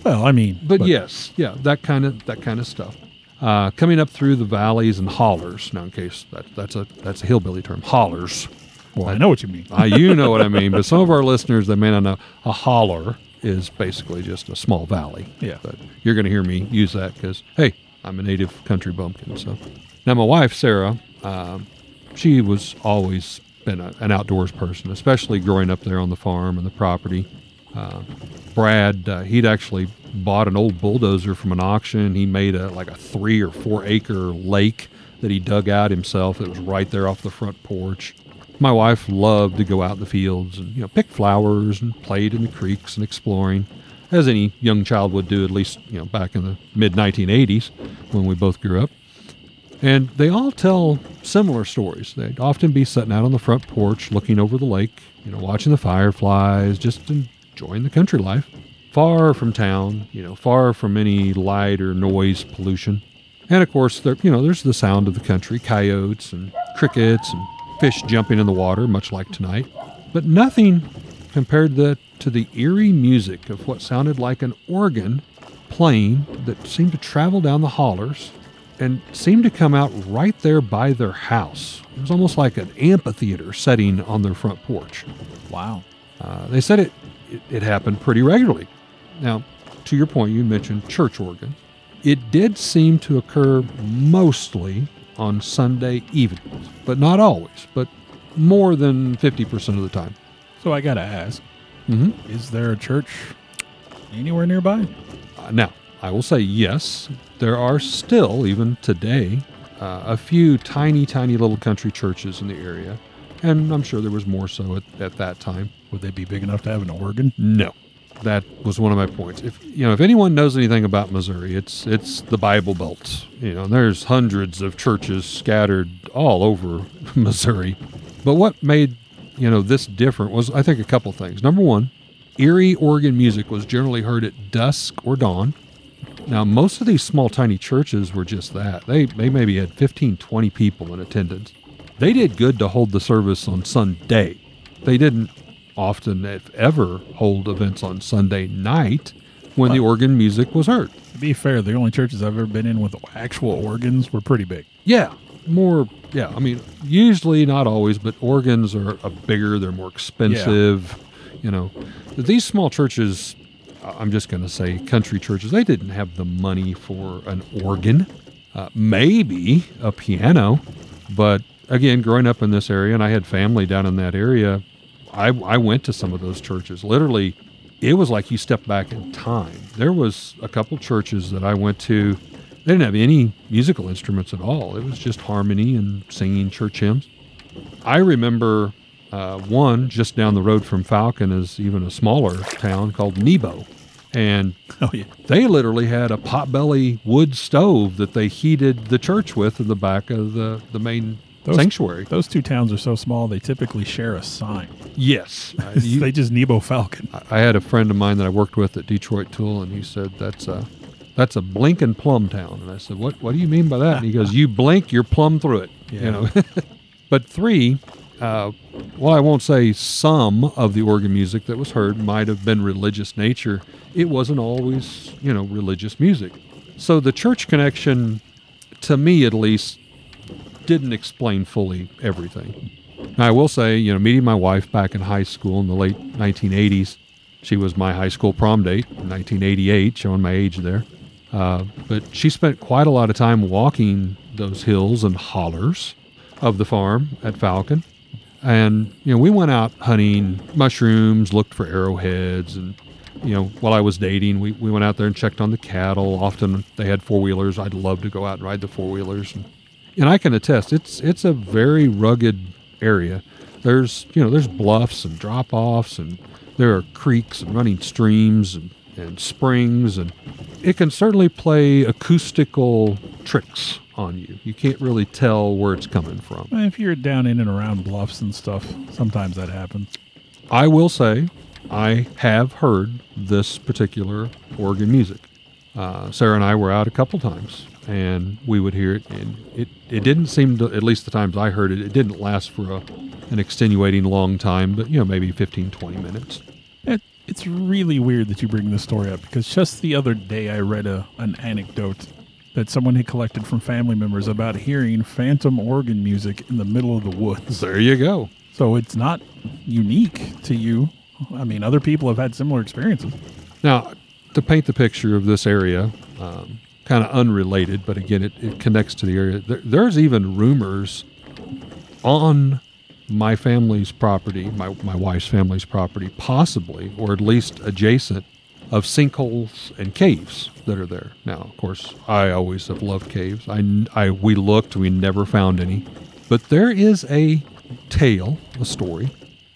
Well, I mean, but, but yes, yeah, that kind of that kind of stuff. Uh, coming up through the valleys and hollers. Now, in case that, that's a that's a hillbilly term, hollers. Well, I, I know what you mean. I, you know what I mean, but some of our listeners, they may not know. A holler is basically just a small valley. Yeah. But you're going to hear me use that because, hey, I'm a native country bumpkin. So now my wife, Sarah, um, she was always been a, an outdoors person, especially growing up there on the farm and the property. Uh, Brad, uh, he'd actually bought an old bulldozer from an auction. He made a like a three or four acre lake that he dug out himself. It was right there off the front porch. My wife loved to go out in the fields and, you know, pick flowers and played in the creeks and exploring, as any young child would do, at least, you know, back in the mid nineteen eighties when we both grew up. And they all tell similar stories. They'd often be sitting out on the front porch looking over the lake, you know, watching the fireflies, just enjoying the country life, far from town, you know, far from any light or noise pollution. And, of course, there, you know, there's the sound of the country, coyotes and crickets and fish jumping in the water, much like tonight, but nothing compared the, to the eerie music of what sounded like an organ playing that seemed to travel down the hollers and seemed to come out right there by their house. It was almost like an amphitheater setting on their front porch. Wow. Uh, they said it, it, it happened pretty regularly. Now, to your point, you mentioned church organ. It did seem to occur mostly on Sunday evenings, but not always, but more than fifty percent of the time. So I got to ask, mm-hmm. is there a church anywhere nearby? Uh, now, I will say yes. There are still, even today, uh, a few tiny, tiny little country churches in the area, and I'm sure there was more so at, at that time. Would they be big enough to have an organ? No. That was one of my points. If you know, if anyone knows anything about Missouri, it's it's the Bible Belt. You know, and there's hundreds of churches scattered all over Missouri. But what made, you know, this different was, I think, a couple things. Number one, eerie organ music was generally heard at dusk or dawn. Now, most of these small, tiny churches were just that. They they maybe had fifteen, twenty people in attendance. They did good to hold the service on Sunday. They didn't often, if ever, hold events on Sunday night when well, the organ music was heard. To be fair, the only churches I've ever been in with actual organs were pretty big. Yeah, more, yeah, I mean, usually, not always, but organs are bigger, they're more expensive, yeah. You know. These small churches, I'm just going to say country churches, they didn't have the money for an organ, uh, maybe a piano, but again, growing up in this area, and I had family down in that area, I, I went to some of those churches. Literally, it was like you stepped back in time. There was a couple churches that I went to. They didn't have any musical instruments at all. It was just harmony and singing church hymns. I remember uh, one just down the road from Falcon is even a smaller town called Nebo. And oh, yeah. They literally had a potbelly wood stove that they heated the church with in the back of the, the main Those, sanctuary. Those two towns are so small, they typically share a sign. Yes. Uh, you, they just Nebo Falcon. I had a friend of mine that I worked with at Detroit Tool, and he said, that's a, that's a blink and plumb town. And I said, what What do you mean by that? And he goes, you blink, you're plumb through it. Yeah. You know. But three, uh, well, I won't say some of the organ music that was heard might have been religious nature. It wasn't always, you know, religious music. So the church connection, to me at least, didn't explain fully everything. Now, I will say, you know, meeting my wife back in high school in the late nineteen eighties, she was my high school prom date in nineteen eighty-eight, showing my age there. Uh, but she spent quite a lot of time walking those hills and hollers of the farm at Falcon. And, you know, we went out hunting mushrooms, looked for arrowheads, and, you know, while I was dating, we, we went out there and checked on the cattle. Often they had four-wheelers. I'd love to go out and ride the four-wheelers. And, and I can attest, it's it's a very rugged area. There's, you know, there's bluffs and drop-offs, and there are creeks and running streams and, and springs, and it can certainly play acoustical tricks on you. You can't really tell where it's coming from. If you're down in and around bluffs and stuff, sometimes that happens. I will say, I have heard this particular organ music. Uh, Sarah and I were out a couple times, and we would hear it, and it, it didn't seem to, at least the times I heard it, it didn't last for a, an extenuating long time, but, you know, maybe fifteen, twenty minutes. It, it's really weird that you bring this story up, because just the other day I read a an anecdote that someone had collected from family members about hearing phantom organ music in the middle of the woods. There you go. So it's not unique to you. I mean, other people have had similar experiences. Now, to paint the picture of this area, um, kind of unrelated, but again, it, it connects to the area. There, there's even rumors on my family's property, my, my wife's family's property, possibly, or at least adjacent, of sinkholes and caves that are there. Now, of course, I always have loved caves. I, I, we looked, we never found any. But there is a tale, a story,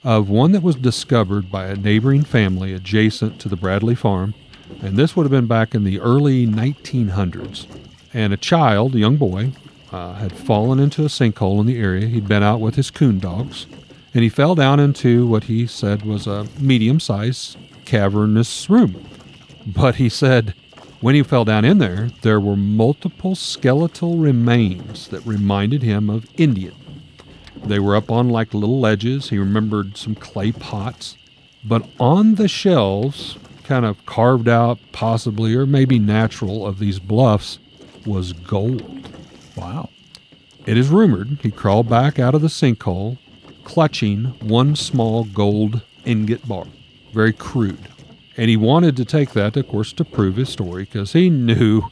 of one that was discovered by a neighboring family adjacent to the Bradley farm. And this would have been back in the early nineteen hundreds. And a child, a young boy, uh, had fallen into a sinkhole in the area. He'd been out with his coon dogs, and he fell down into what he said was a medium-sized cavernous room. But he said when he fell down in there, there were multiple skeletal remains that reminded him of Indians. They were up on like little ledges. He remembered some clay pots, but on the shelves, kind of carved out possibly, or maybe natural, of these bluffs was gold. Wow. It is rumored he crawled back out of the sinkhole clutching one small gold ingot bar, very crude. And he wanted to take that, of course, to prove his story, because he knew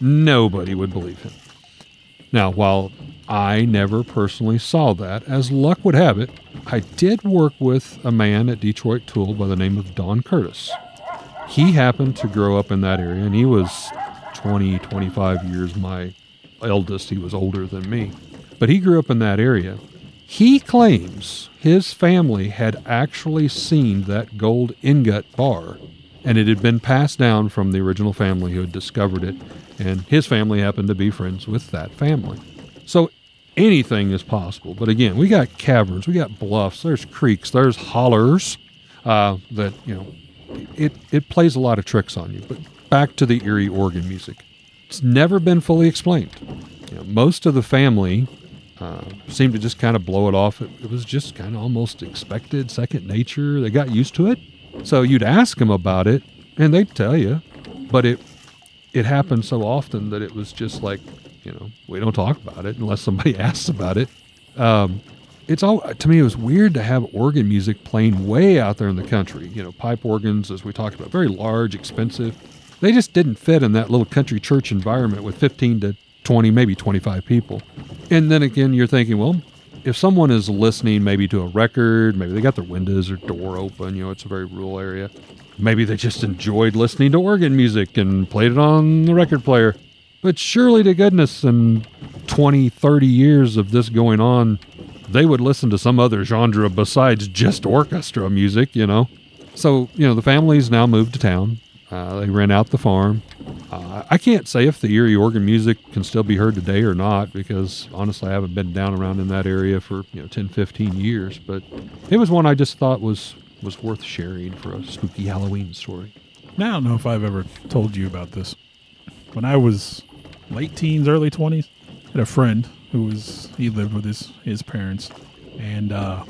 nobody would believe him. Now, while I never personally saw that, as luck would have it, I did work with a man at Detroit Tool by the name of Don Curtis. He happened to grow up in that area, and he was twenty, twenty-five years my eldest. He was older than me. But he grew up in that area. He claims his family had actually seen that gold ingot bar, and it had been passed down from the original family who had discovered it, and his family happened to be friends with that family. So anything is possible. But again, we got caverns, we got bluffs, there's creeks, there's hollers, uh, that, you know, it, it plays a lot of tricks on you. But back to the eerie organ music. It's never been fully explained. You know, most of the family uh, seemed to just kind of blow it off. It, it was just kind of almost expected, second nature. They got used to it. So you'd ask them about it, and they'd tell you. But it it happened so often that it was just like, you know, we don't talk about it unless somebody asks about it. Um, it's all, to me, it was weird to have organ music playing way out there in the country. You know, pipe organs, as we talked about, very large, expensive. They just didn't fit in that little country church environment with fifteen to twenty, maybe twenty-five people. And then again, you're thinking, well, if someone is listening maybe to a record, maybe they got their windows or door open, you know, it's a very rural area. Maybe they just enjoyed listening to organ music and played it on the record player. But surely to goodness, in twenty, thirty years of this going on, they would listen to some other genre besides just orchestra music, you know. So, you know, the family's now moved to town. Uh, they rent out the farm. Uh, I can't say if the eerie organ music can still be heard today or not, because honestly, I haven't been down around in that area for, you know, ten, fifteen years. But it was one I just thought was, was worth sharing for a spooky Halloween story. Now, I don't know if I've ever told you about this. When I was late teens, early twenties, I had a friend who was, he lived with his, his parents and, uh,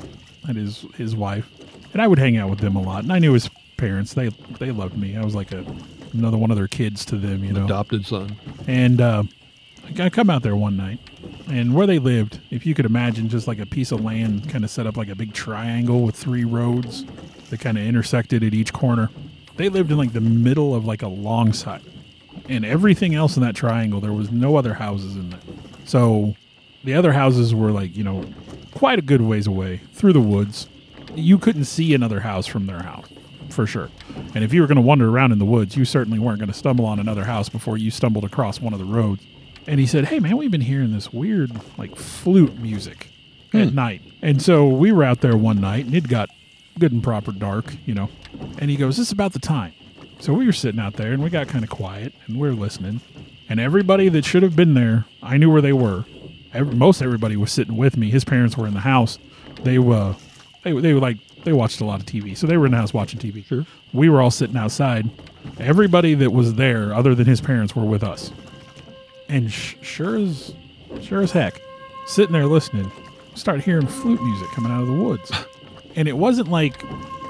and his, his wife. And I would hang out with them a lot. And I knew his parents, they they loved me. I was like a another one of their kids to them, you know, adopted son. And uh I come out there one night, and where they lived, if you could imagine just like a piece of land kind of set up like a big triangle with three roads that kind of intersected at each corner. They lived in like the middle of like a long side, and everything else in that triangle, there was no other houses in it. So the other houses were like, you know, quite a good ways away through the woods. You couldn't see another house from their house for sure. And if you were going to wander around in the woods, you certainly weren't going to stumble on another house before you stumbled across one of the roads. And he said, hey, man, we've been hearing this weird, like, flute music hmm. at night. And so we were out there one night, and it got good and proper dark, you know. And he goes, this is about the time. So we were sitting out there, and we got kind of quiet, and we were listening. And everybody that should have been there, I knew where they were. Every, most everybody was sitting with me. His parents were in the house. They were, they, they were like, they watched a lot of T V. So they were in the house watching T V. Sure. We were all sitting outside. Everybody that was there, other than his parents, were with us. And sh- sure as sure as heck, sitting there listening, start hearing flute music coming out of the woods. And it wasn't like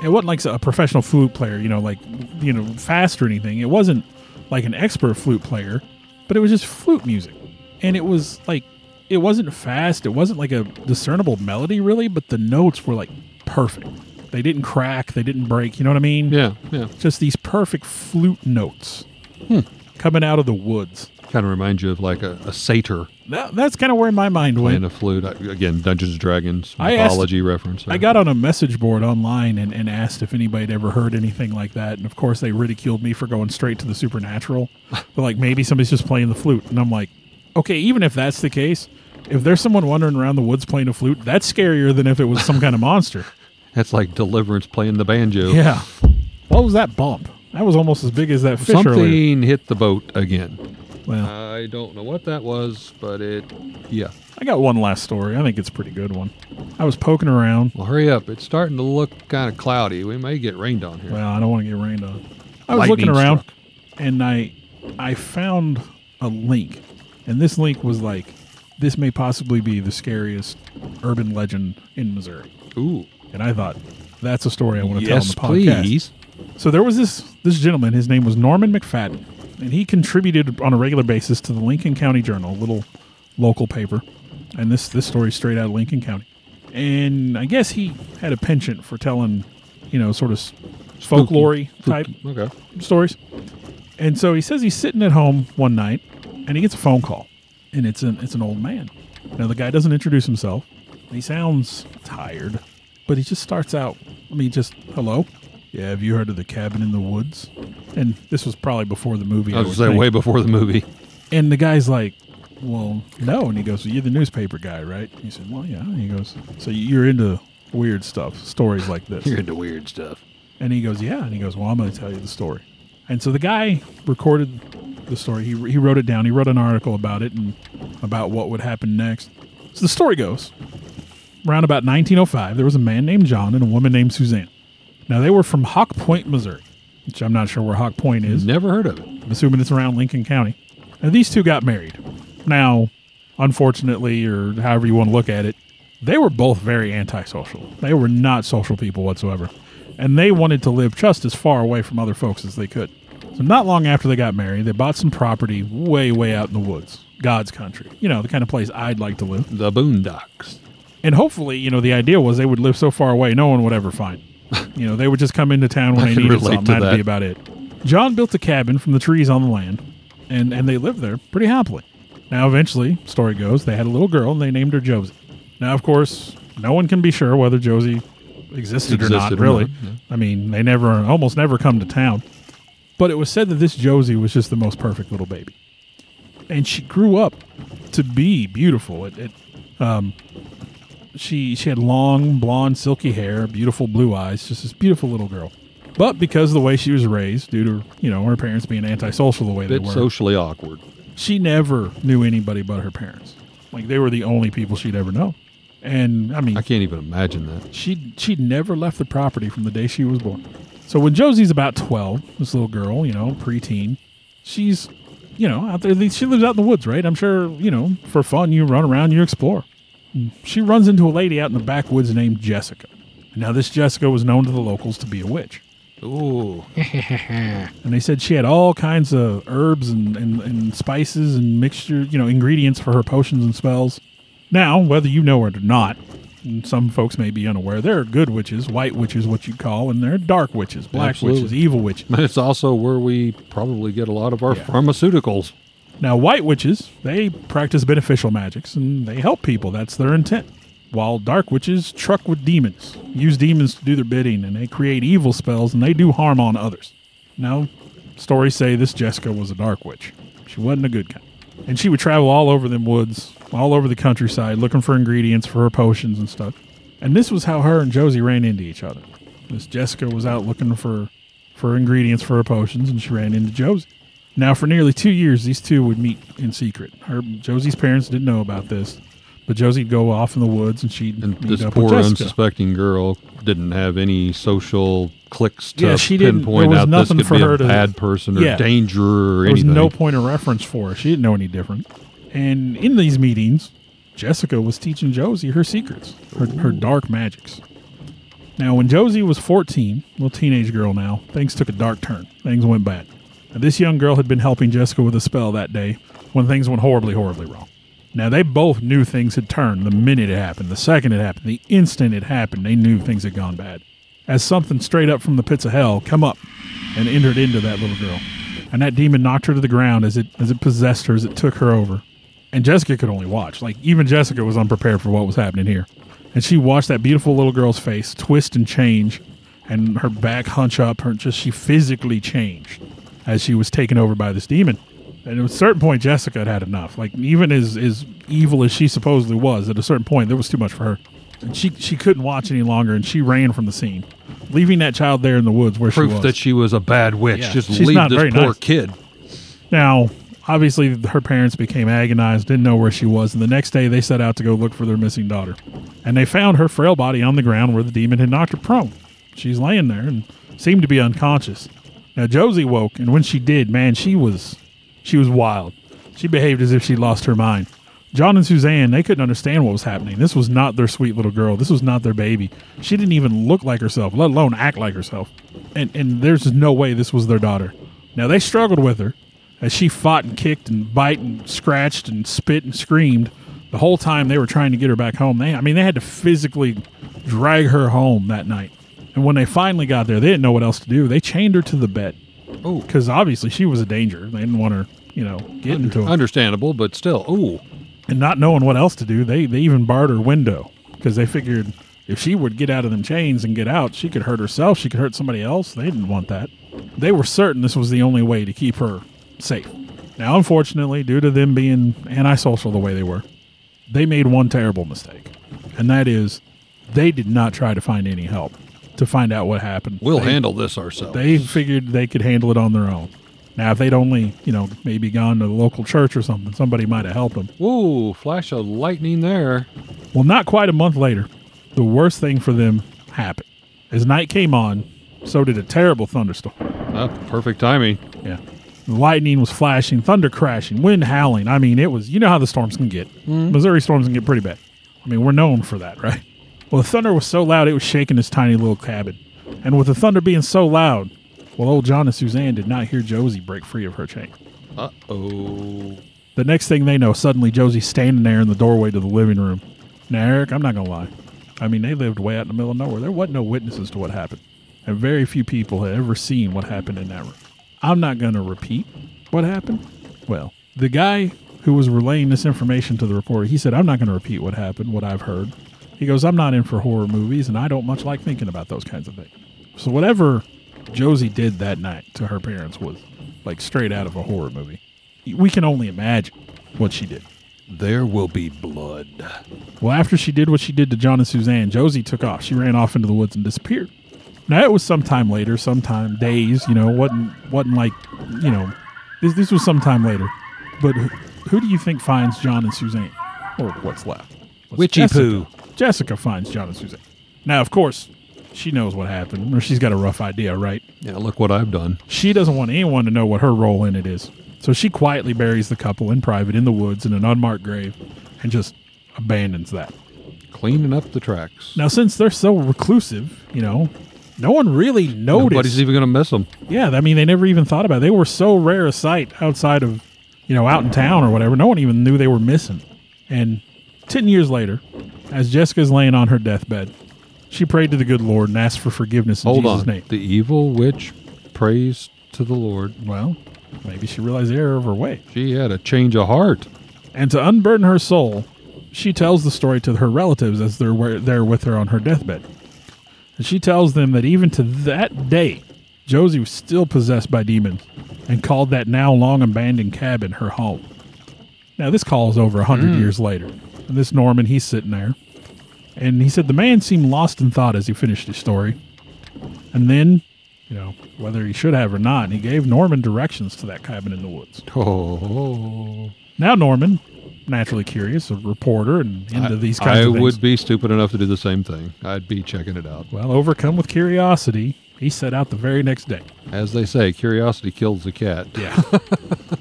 it wasn't like a professional flute player, you know, like, you know, fast or anything. It wasn't like an expert flute player, but it was just flute music. And it was like, it wasn't fast. It wasn't like a discernible melody really, but the notes were like perfect. They didn't crack. They didn't break. You know what I mean? Yeah, yeah. Just these perfect flute notes hmm. coming out of the woods. Kind of reminds you of like a, a satyr. That, that's kind of where my mind went. And a flute. I, again, Dungeons and Dragons, mythology I asked, reference. I got on a message board online and, and asked if anybody had ever heard anything like that. And of course, they ridiculed me for going straight to the supernatural. But like, maybe somebody's just playing the flute. And I'm like, okay, even if that's the case, if there's someone wandering around the woods playing a flute, that's scarier than if it was some kind of monster. That's like Deliverance playing the banjo. Yeah. What was that bump? That was almost as big as that fish Something earlier. Hit the boat again. Well, I don't know what that was, but it, yeah. I got one last story. I think it's a pretty good one. I was poking around. Well, hurry up. It's starting to look kind of cloudy. We may get rained on here. Well, I don't want to get rained on. I was Lightning looking around, struck. and I, I found a link. And this link was like, this may possibly be the scariest urban legend in Missouri. Ooh. And I thought, that's a story I want to yes, tell on the podcast. Yes, please. So there was this this gentleman. His name was Norman McFadden. And he contributed on a regular basis to the Lincoln County Journal, a little local paper. And this, this story is straight out of Lincoln County. And I guess he had a penchant for telling, you know, sort of folklore-y type okay. stories. And so he says he's sitting at home one night, and he gets a phone call. And it's an, it's an old man. Now, the guy doesn't introduce himself. He sounds tired, but he just starts out, I mean, just, hello? Yeah, have you heard of the cabin in the woods? And this was probably before the movie. I was going to say way before the movie. And the guy's like, well, no. And he goes, well, you're the newspaper guy, right? He said, well, yeah. And he goes, so you're into weird stuff, stories like this. You're into weird stuff. And he goes, yeah. And he goes, well, I'm going to tell you the story. And so the guy recorded the story. He he wrote it down. He wrote an article about it and about what would happen next. So the story goes, around about nineteen oh five, there was a man named John and a woman named Suzanne. Now, they were from Hawk Point, Missouri, which I'm not sure where Hawk Point is. Never heard of it. I'm assuming it's around Lincoln County. And these two got married. Now, unfortunately, or however you want to look at it, they were both very antisocial. They were not social people whatsoever. And they wanted to live just as far away from other folks as they could. So not long after they got married, they bought some property way, way out in the woods. God's country. You know, the kind of place I'd like to live. The boondocks. And hopefully, you know, the idea was they would live so far away no one would ever find them. You know, they would just come into town when I they needed something. That'd that. be about it. John built a cabin from the trees on the land, and, and they lived there pretty happily. Now, eventually, story goes, they had a little girl, and they named her Josie. Now, of course, no one can be sure whether Josie existed, existed or not, or really. Not, yeah. I mean, they never, almost never come to town. But it was said that this Josie was just the most perfect little baby. And she grew up to be beautiful. It, it um... She she had long, blonde, silky hair, beautiful blue eyes, just this beautiful little girl. But because of the way she was raised, due to, you know, her parents being antisocial the way they were. A bit socially awkward. She never knew anybody but her parents. Like, they were the only people she'd ever known. And, I mean... I can't even imagine that. She she never left the property from the day she was born. So when Josie's about twelve, this little girl, you know, preteen, she's, you know, out there. She lives out in the woods, right? I'm sure, you know, for fun, you run around, you explore. She runs into a lady out in the backwoods named Jessica. Now, this Jessica was known to the locals to be a witch. Ooh. And they said she had all kinds of herbs and, and, and spices and mixture, you know, ingredients for her potions and spells. Now, whether you know it or not, and some folks may be unaware, there are good witches, white witches, what you call, and there are dark witches, black Absolutely. witches, evil witches. And it's also where we probably get a lot of our yeah. pharmaceuticals. Now, white witches, they practice beneficial magics, and they help people. That's their intent. While dark witches truck with demons, use demons to do their bidding, and they create evil spells, and they do harm on others. Now, stories say this Jessica was a dark witch. She wasn't a good kind. And she would travel all over them woods, all over the countryside, looking for ingredients for her potions and stuff. And this was how her and Josie ran into each other. This Jessica was out looking for, for ingredients for her potions, and she ran into Josie. Now, for nearly two years, these two would meet in secret. Her Josie's parents didn't know about this, but Josie'd go off in the woods, and she'd and meet this up poor, with unsuspecting girl didn't have any social cliques to yeah, she pinpoint out this could be a bad to, person or yeah, danger or there anything. There was no point of reference for her. She didn't know any different. And in these meetings, Jessica was teaching Josie her secrets, her, her dark magics. Now, when Josie was fourteen, a little teenage girl now, things took a dark turn. Things went bad. Now, this young girl had been helping Jessica with a spell that day when things went horribly, horribly wrong. Now, they both knew things had turned the minute it happened, the second it happened, the instant it happened, they knew things had gone bad. As something straight up from the pits of hell come up and entered into that little girl. And that demon knocked her to the ground as it as it possessed her, as it took her over. And Jessica could only watch. Like, even Jessica was unprepared for what was happening here. And she watched that beautiful little girl's face twist and change, and her back hunch up, her just she physically changed as she was taken over by this demon. And at a certain point, Jessica had had enough. Like, even as, as evil as she supposedly was, at a certain point, there was too much for her. And she, she couldn't watch any longer, and she ran from the scene, leaving that child there in the woods where Proof she was. Proof that she was a bad witch. Yeah. Just She's leave this poor nice. kid. Now, obviously, her parents became agonized, didn't know where she was, and the next day they set out to go look for their missing daughter. And they found her frail body on the ground where the demon had knocked her prone. She's laying there and seemed to be unconscious. Now, Josie woke, and when she did, man, she was... She was wild. She behaved as if she lost her mind. John and Suzanne, they couldn't understand what was happening. This was not their sweet little girl. This was not their baby. She didn't even look like herself, let alone act like herself. And and there's no way this was their daughter. Now, they struggled with her as she fought and kicked and bite and scratched and spit and screamed the whole time they were trying to get her back home. They, I mean, they had to physically drag her home that night. And when they finally got there, they didn't know what else to do. They chained her to the bed. Oh, because obviously she was a danger. They didn't want her, you know, getting Under, to it. Understandable, but still, ooh. And not knowing what else to do, they, they even barred her window because they figured if she would get out of them chains and get out, she could hurt herself. She could hurt somebody else. They didn't want that. They were certain this was the only way to keep her safe. Now, unfortunately, due to them being antisocial the way they were, they made one terrible mistake, and that is they did not try to find any help. To find out what happened. We'll they, handle this ourselves. They figured they could handle it on their own. Now, if they'd only, you know, maybe gone to the local church or something, somebody might have helped them. Whoa, flash of lightning there. Well, not quite a month later, the worst thing for them happened. As night came on, so did a terrible thunderstorm. Oh, perfect timing. Yeah. The lightning was flashing, thunder crashing, wind howling. I mean, it was, you know how the storms can get. Mm. Missouri storms can get pretty bad. I mean, we're known for that, right? Well, the thunder was so loud, it was shaking this tiny little cabin. And with the thunder being so loud, well, old John and Suzanne did not hear Josie break free of her chain. Uh-oh. The next thing they know, suddenly Josie's standing there in the doorway to the living room. Now, Eric, I'm not going to lie. I mean, they lived way out in the middle of nowhere. There wasn't no witnesses to what happened. And very few people had ever seen what happened in that room. I'm not going to repeat what happened. Well, the guy who was relaying this information to the reporter, he said, I'm not going to repeat what happened, what I've heard. He goes, I'm not in for horror movies, and I don't much like thinking about those kinds of things. So whatever Josie did that night to her parents was like straight out of a horror movie. We can only imagine what she did. There will be blood. Well, after she did what she did to John and Suzanne, Josie took off. She ran off into the woods and disappeared. Now, it was sometime later, sometime days, you know, wasn't wasn't like, you know, this, this was sometime later. But who, who do you think finds John and Suzanne? Or what's left? What's Witchy Jessica? Poo. Jessica finds John and Suzanne. Now, of course, she knows what happened, or she's got a rough idea, right? Yeah, look what I've done. She doesn't want anyone to know what her role in it is. So she quietly buries the couple in private in the woods in an unmarked grave and just abandons that. Cleaning up the tracks. Now, since they're so reclusive, you know, No one really noticed. Nobody's even going to miss them. Yeah, I mean, they never even thought about it. They were so rare a sight outside of, you know, out in town or whatever. No one even knew they were missing. And ten years later, as Jessica's laying on her deathbed, she prayed to the good Lord and asked for forgiveness in Hold Jesus' on. name. The evil witch prays to the Lord. Well, maybe she realized the error of her way. She had a change of heart. And to unburden her soul, she tells the story to her relatives as they're there with her on her deathbed. And she tells them that even to that day, Josie was still possessed by demons and called that now long abandoned cabin her home. Now, this call is over one hundred mm. years later. And this Norman, he's sitting there. And he said the man seemed lost in thought as he finished his story. And then, you know, whether he should have or not, he gave Norman directions to that cabin in the woods. Oh. Now, Norman, naturally curious, a reporter and into I, these kinds I of things. I would be stupid enough to do the same thing. I'd be checking it out. Well, overcome with curiosity, he set out the very next day. As they say, curiosity kills the cat. Yeah.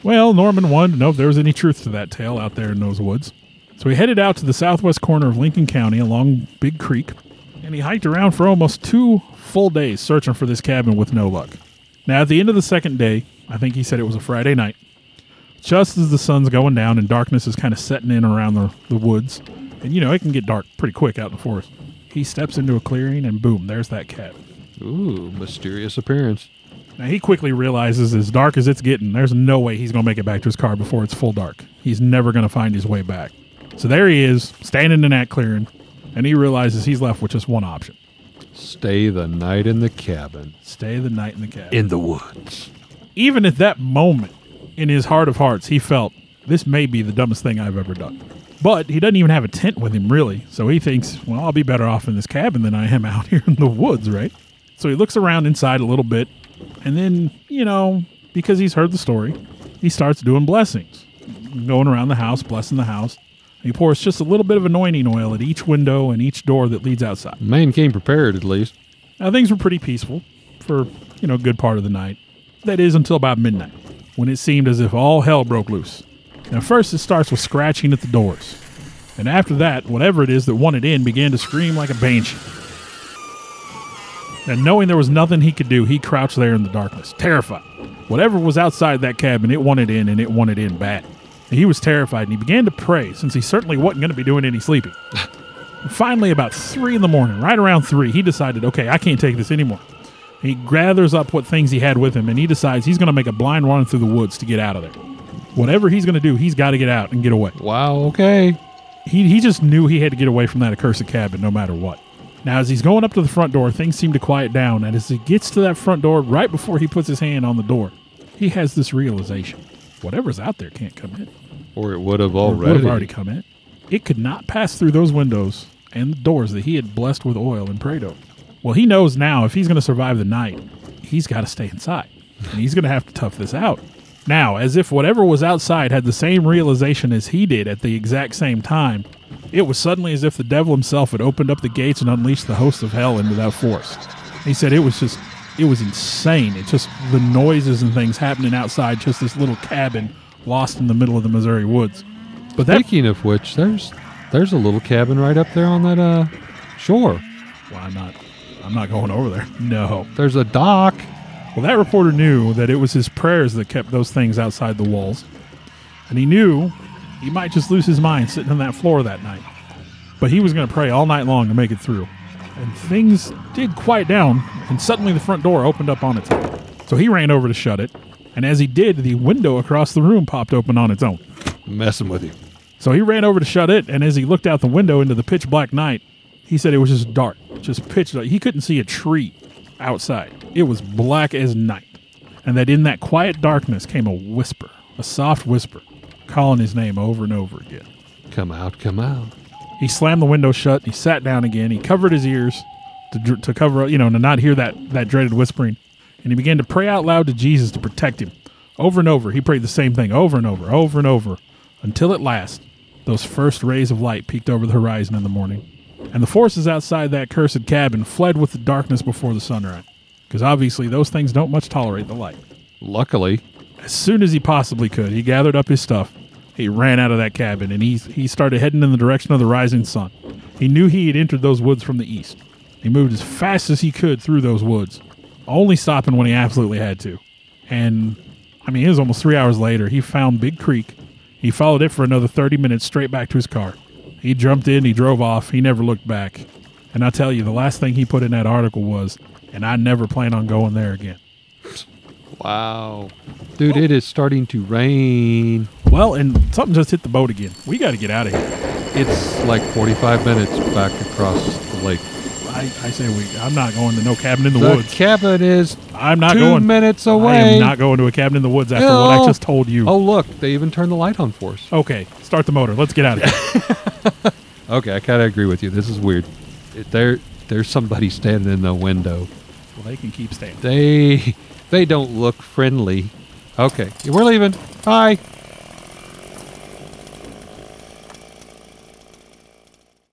Well, Norman wanted to know if there was any truth to that tale out there in those woods. So he headed out to the southwest corner of Lincoln County along Big Creek, and he hiked around for almost two full days searching for this cabin with no luck. Now, at the end of the second day, I think he said it was a Friday night, just as the sun's going down and darkness is kind of setting in around the, the woods, and, you know, it can get dark pretty quick out in the forest, he steps into a clearing, and boom, there's that cat. Ooh, mysterious appearance. Now, he quickly realizes as dark as it's getting, there's no way he's going to make it back to his car before it's full dark. He's never going to find his way back. So there he is, standing in that clearing, and he realizes he's left with just one option. Stay the night in the cabin. Stay the night in the cabin. In the woods. Even at that moment, in his heart of hearts, he felt, this may be the dumbest thing I've ever done. But he doesn't even have a tent with him, really, so he thinks, well, I'll be better off in this cabin than I am out here in the woods, right? So he looks around inside a little bit, and then, you know, because he's heard the story, he starts doing blessings. Going around the house, blessing the house. He pours just a little bit of anointing oil at each window and each door that leads outside. Man came prepared, at least. Now, things were pretty peaceful for, you know, a good part of the night. That is until about midnight, when it seemed as if all hell broke loose. Now, first it starts with scratching at the doors. And after that, whatever it is that wanted in began to scream like a banshee. Now, knowing there was nothing he could do, he crouched there in the darkness, terrified. Whatever was outside that cabin, it wanted in, and it wanted in bad. He was terrified, and he began to pray, since he certainly wasn't going to be doing any sleeping. Finally, about three in the morning, right around three, he decided, okay, I can't take this anymore. He gathers up what things he had with him, and he decides he's going to make a blind run through the woods to get out of there. Whatever he's going to do, he's got to get out and get away. Wow, okay. He he just knew he had to get away from that accursed cabin no matter what. Now, as he's going up to the front door, things seem to quiet down, and as he gets to that front door, right before he puts his hand on the door, he has this realization. Whatever's out there can't come in. Or it would have already. Or it would have already come in. It could not pass through those windows and the doors that he had blessed with oil and prayed over. Well, he knows now if he's going to survive the night, he's got to stay inside. And he's going to have to tough this out. Now, as if whatever was outside had the same realization as he did at the exact same time, it was suddenly as if the devil himself had opened up the gates and unleashed the hosts of hell into that forest. He said it was just... It was insane. It just, the noises and things happening outside, just this little cabin lost in the middle of the Missouri woods. But that, Speaking of which, there's there's a little cabin right up there on that uh, shore. Well, I'm not, I'm not going over there. No. There's a dock. Well, that reporter knew that it was his prayers that kept those things outside the walls. And he knew he might just lose his mind sitting on that floor that night. But he was going to pray all night long to make it through. And things did quiet down, and suddenly the front door opened up on its own. So he ran over to shut it, and as he did, the window across the room popped open on its own. Messing with you. So he ran over to shut it, and as he looked out the window into the pitch black night, he said it was just dark, just pitch dark. He couldn't see a tree outside. It was black as night. And that in that quiet darkness came a whisper, a soft whisper, calling his name over and over again. Come out, come out. He slammed the window shut. He sat down again. He covered his ears to to cover, you know, to not hear that, that dreaded whispering. And he began to pray out loud to Jesus to protect him. Over and over, he prayed the same thing over and over, over and over, until at last, those first rays of light peeked over the horizon in the morning. And the forces outside that cursed cabin fled with the darkness before the sunrise, because obviously those things don't much tolerate the light. Luckily, as soon as he possibly could, he gathered up his stuff. He ran out of that cabin, and he he started heading in the direction of the rising sun. He knew he had entered those woods from the east. He moved as fast as he could through those woods, only stopping when he absolutely had to. And, I mean, it was almost three hours later. He found Big Creek. He followed it for another thirty minutes straight back to his car. He jumped in. He drove off. He never looked back. And I tell you, the last thing he put in that article was, and I never plan on going there again. Wow. Dude, oh. It is starting to rain. Well, and something just hit the boat again. We got to get out of here. It's like forty-five minutes back across the lake. I, I say we. I'm not going to no cabin in the, the woods. The cabin is I'm not two going, minutes away. I am not going to a cabin in the woods after no. what I just told you. Oh, look. They even turned the light on for us. Okay. Start the motor. Let's get out of here. Okay. I kind of agree with you. This is weird. There, There's somebody standing in the window. Well, they can keep standing. They... They don't look friendly. Okay, we're leaving. Bye.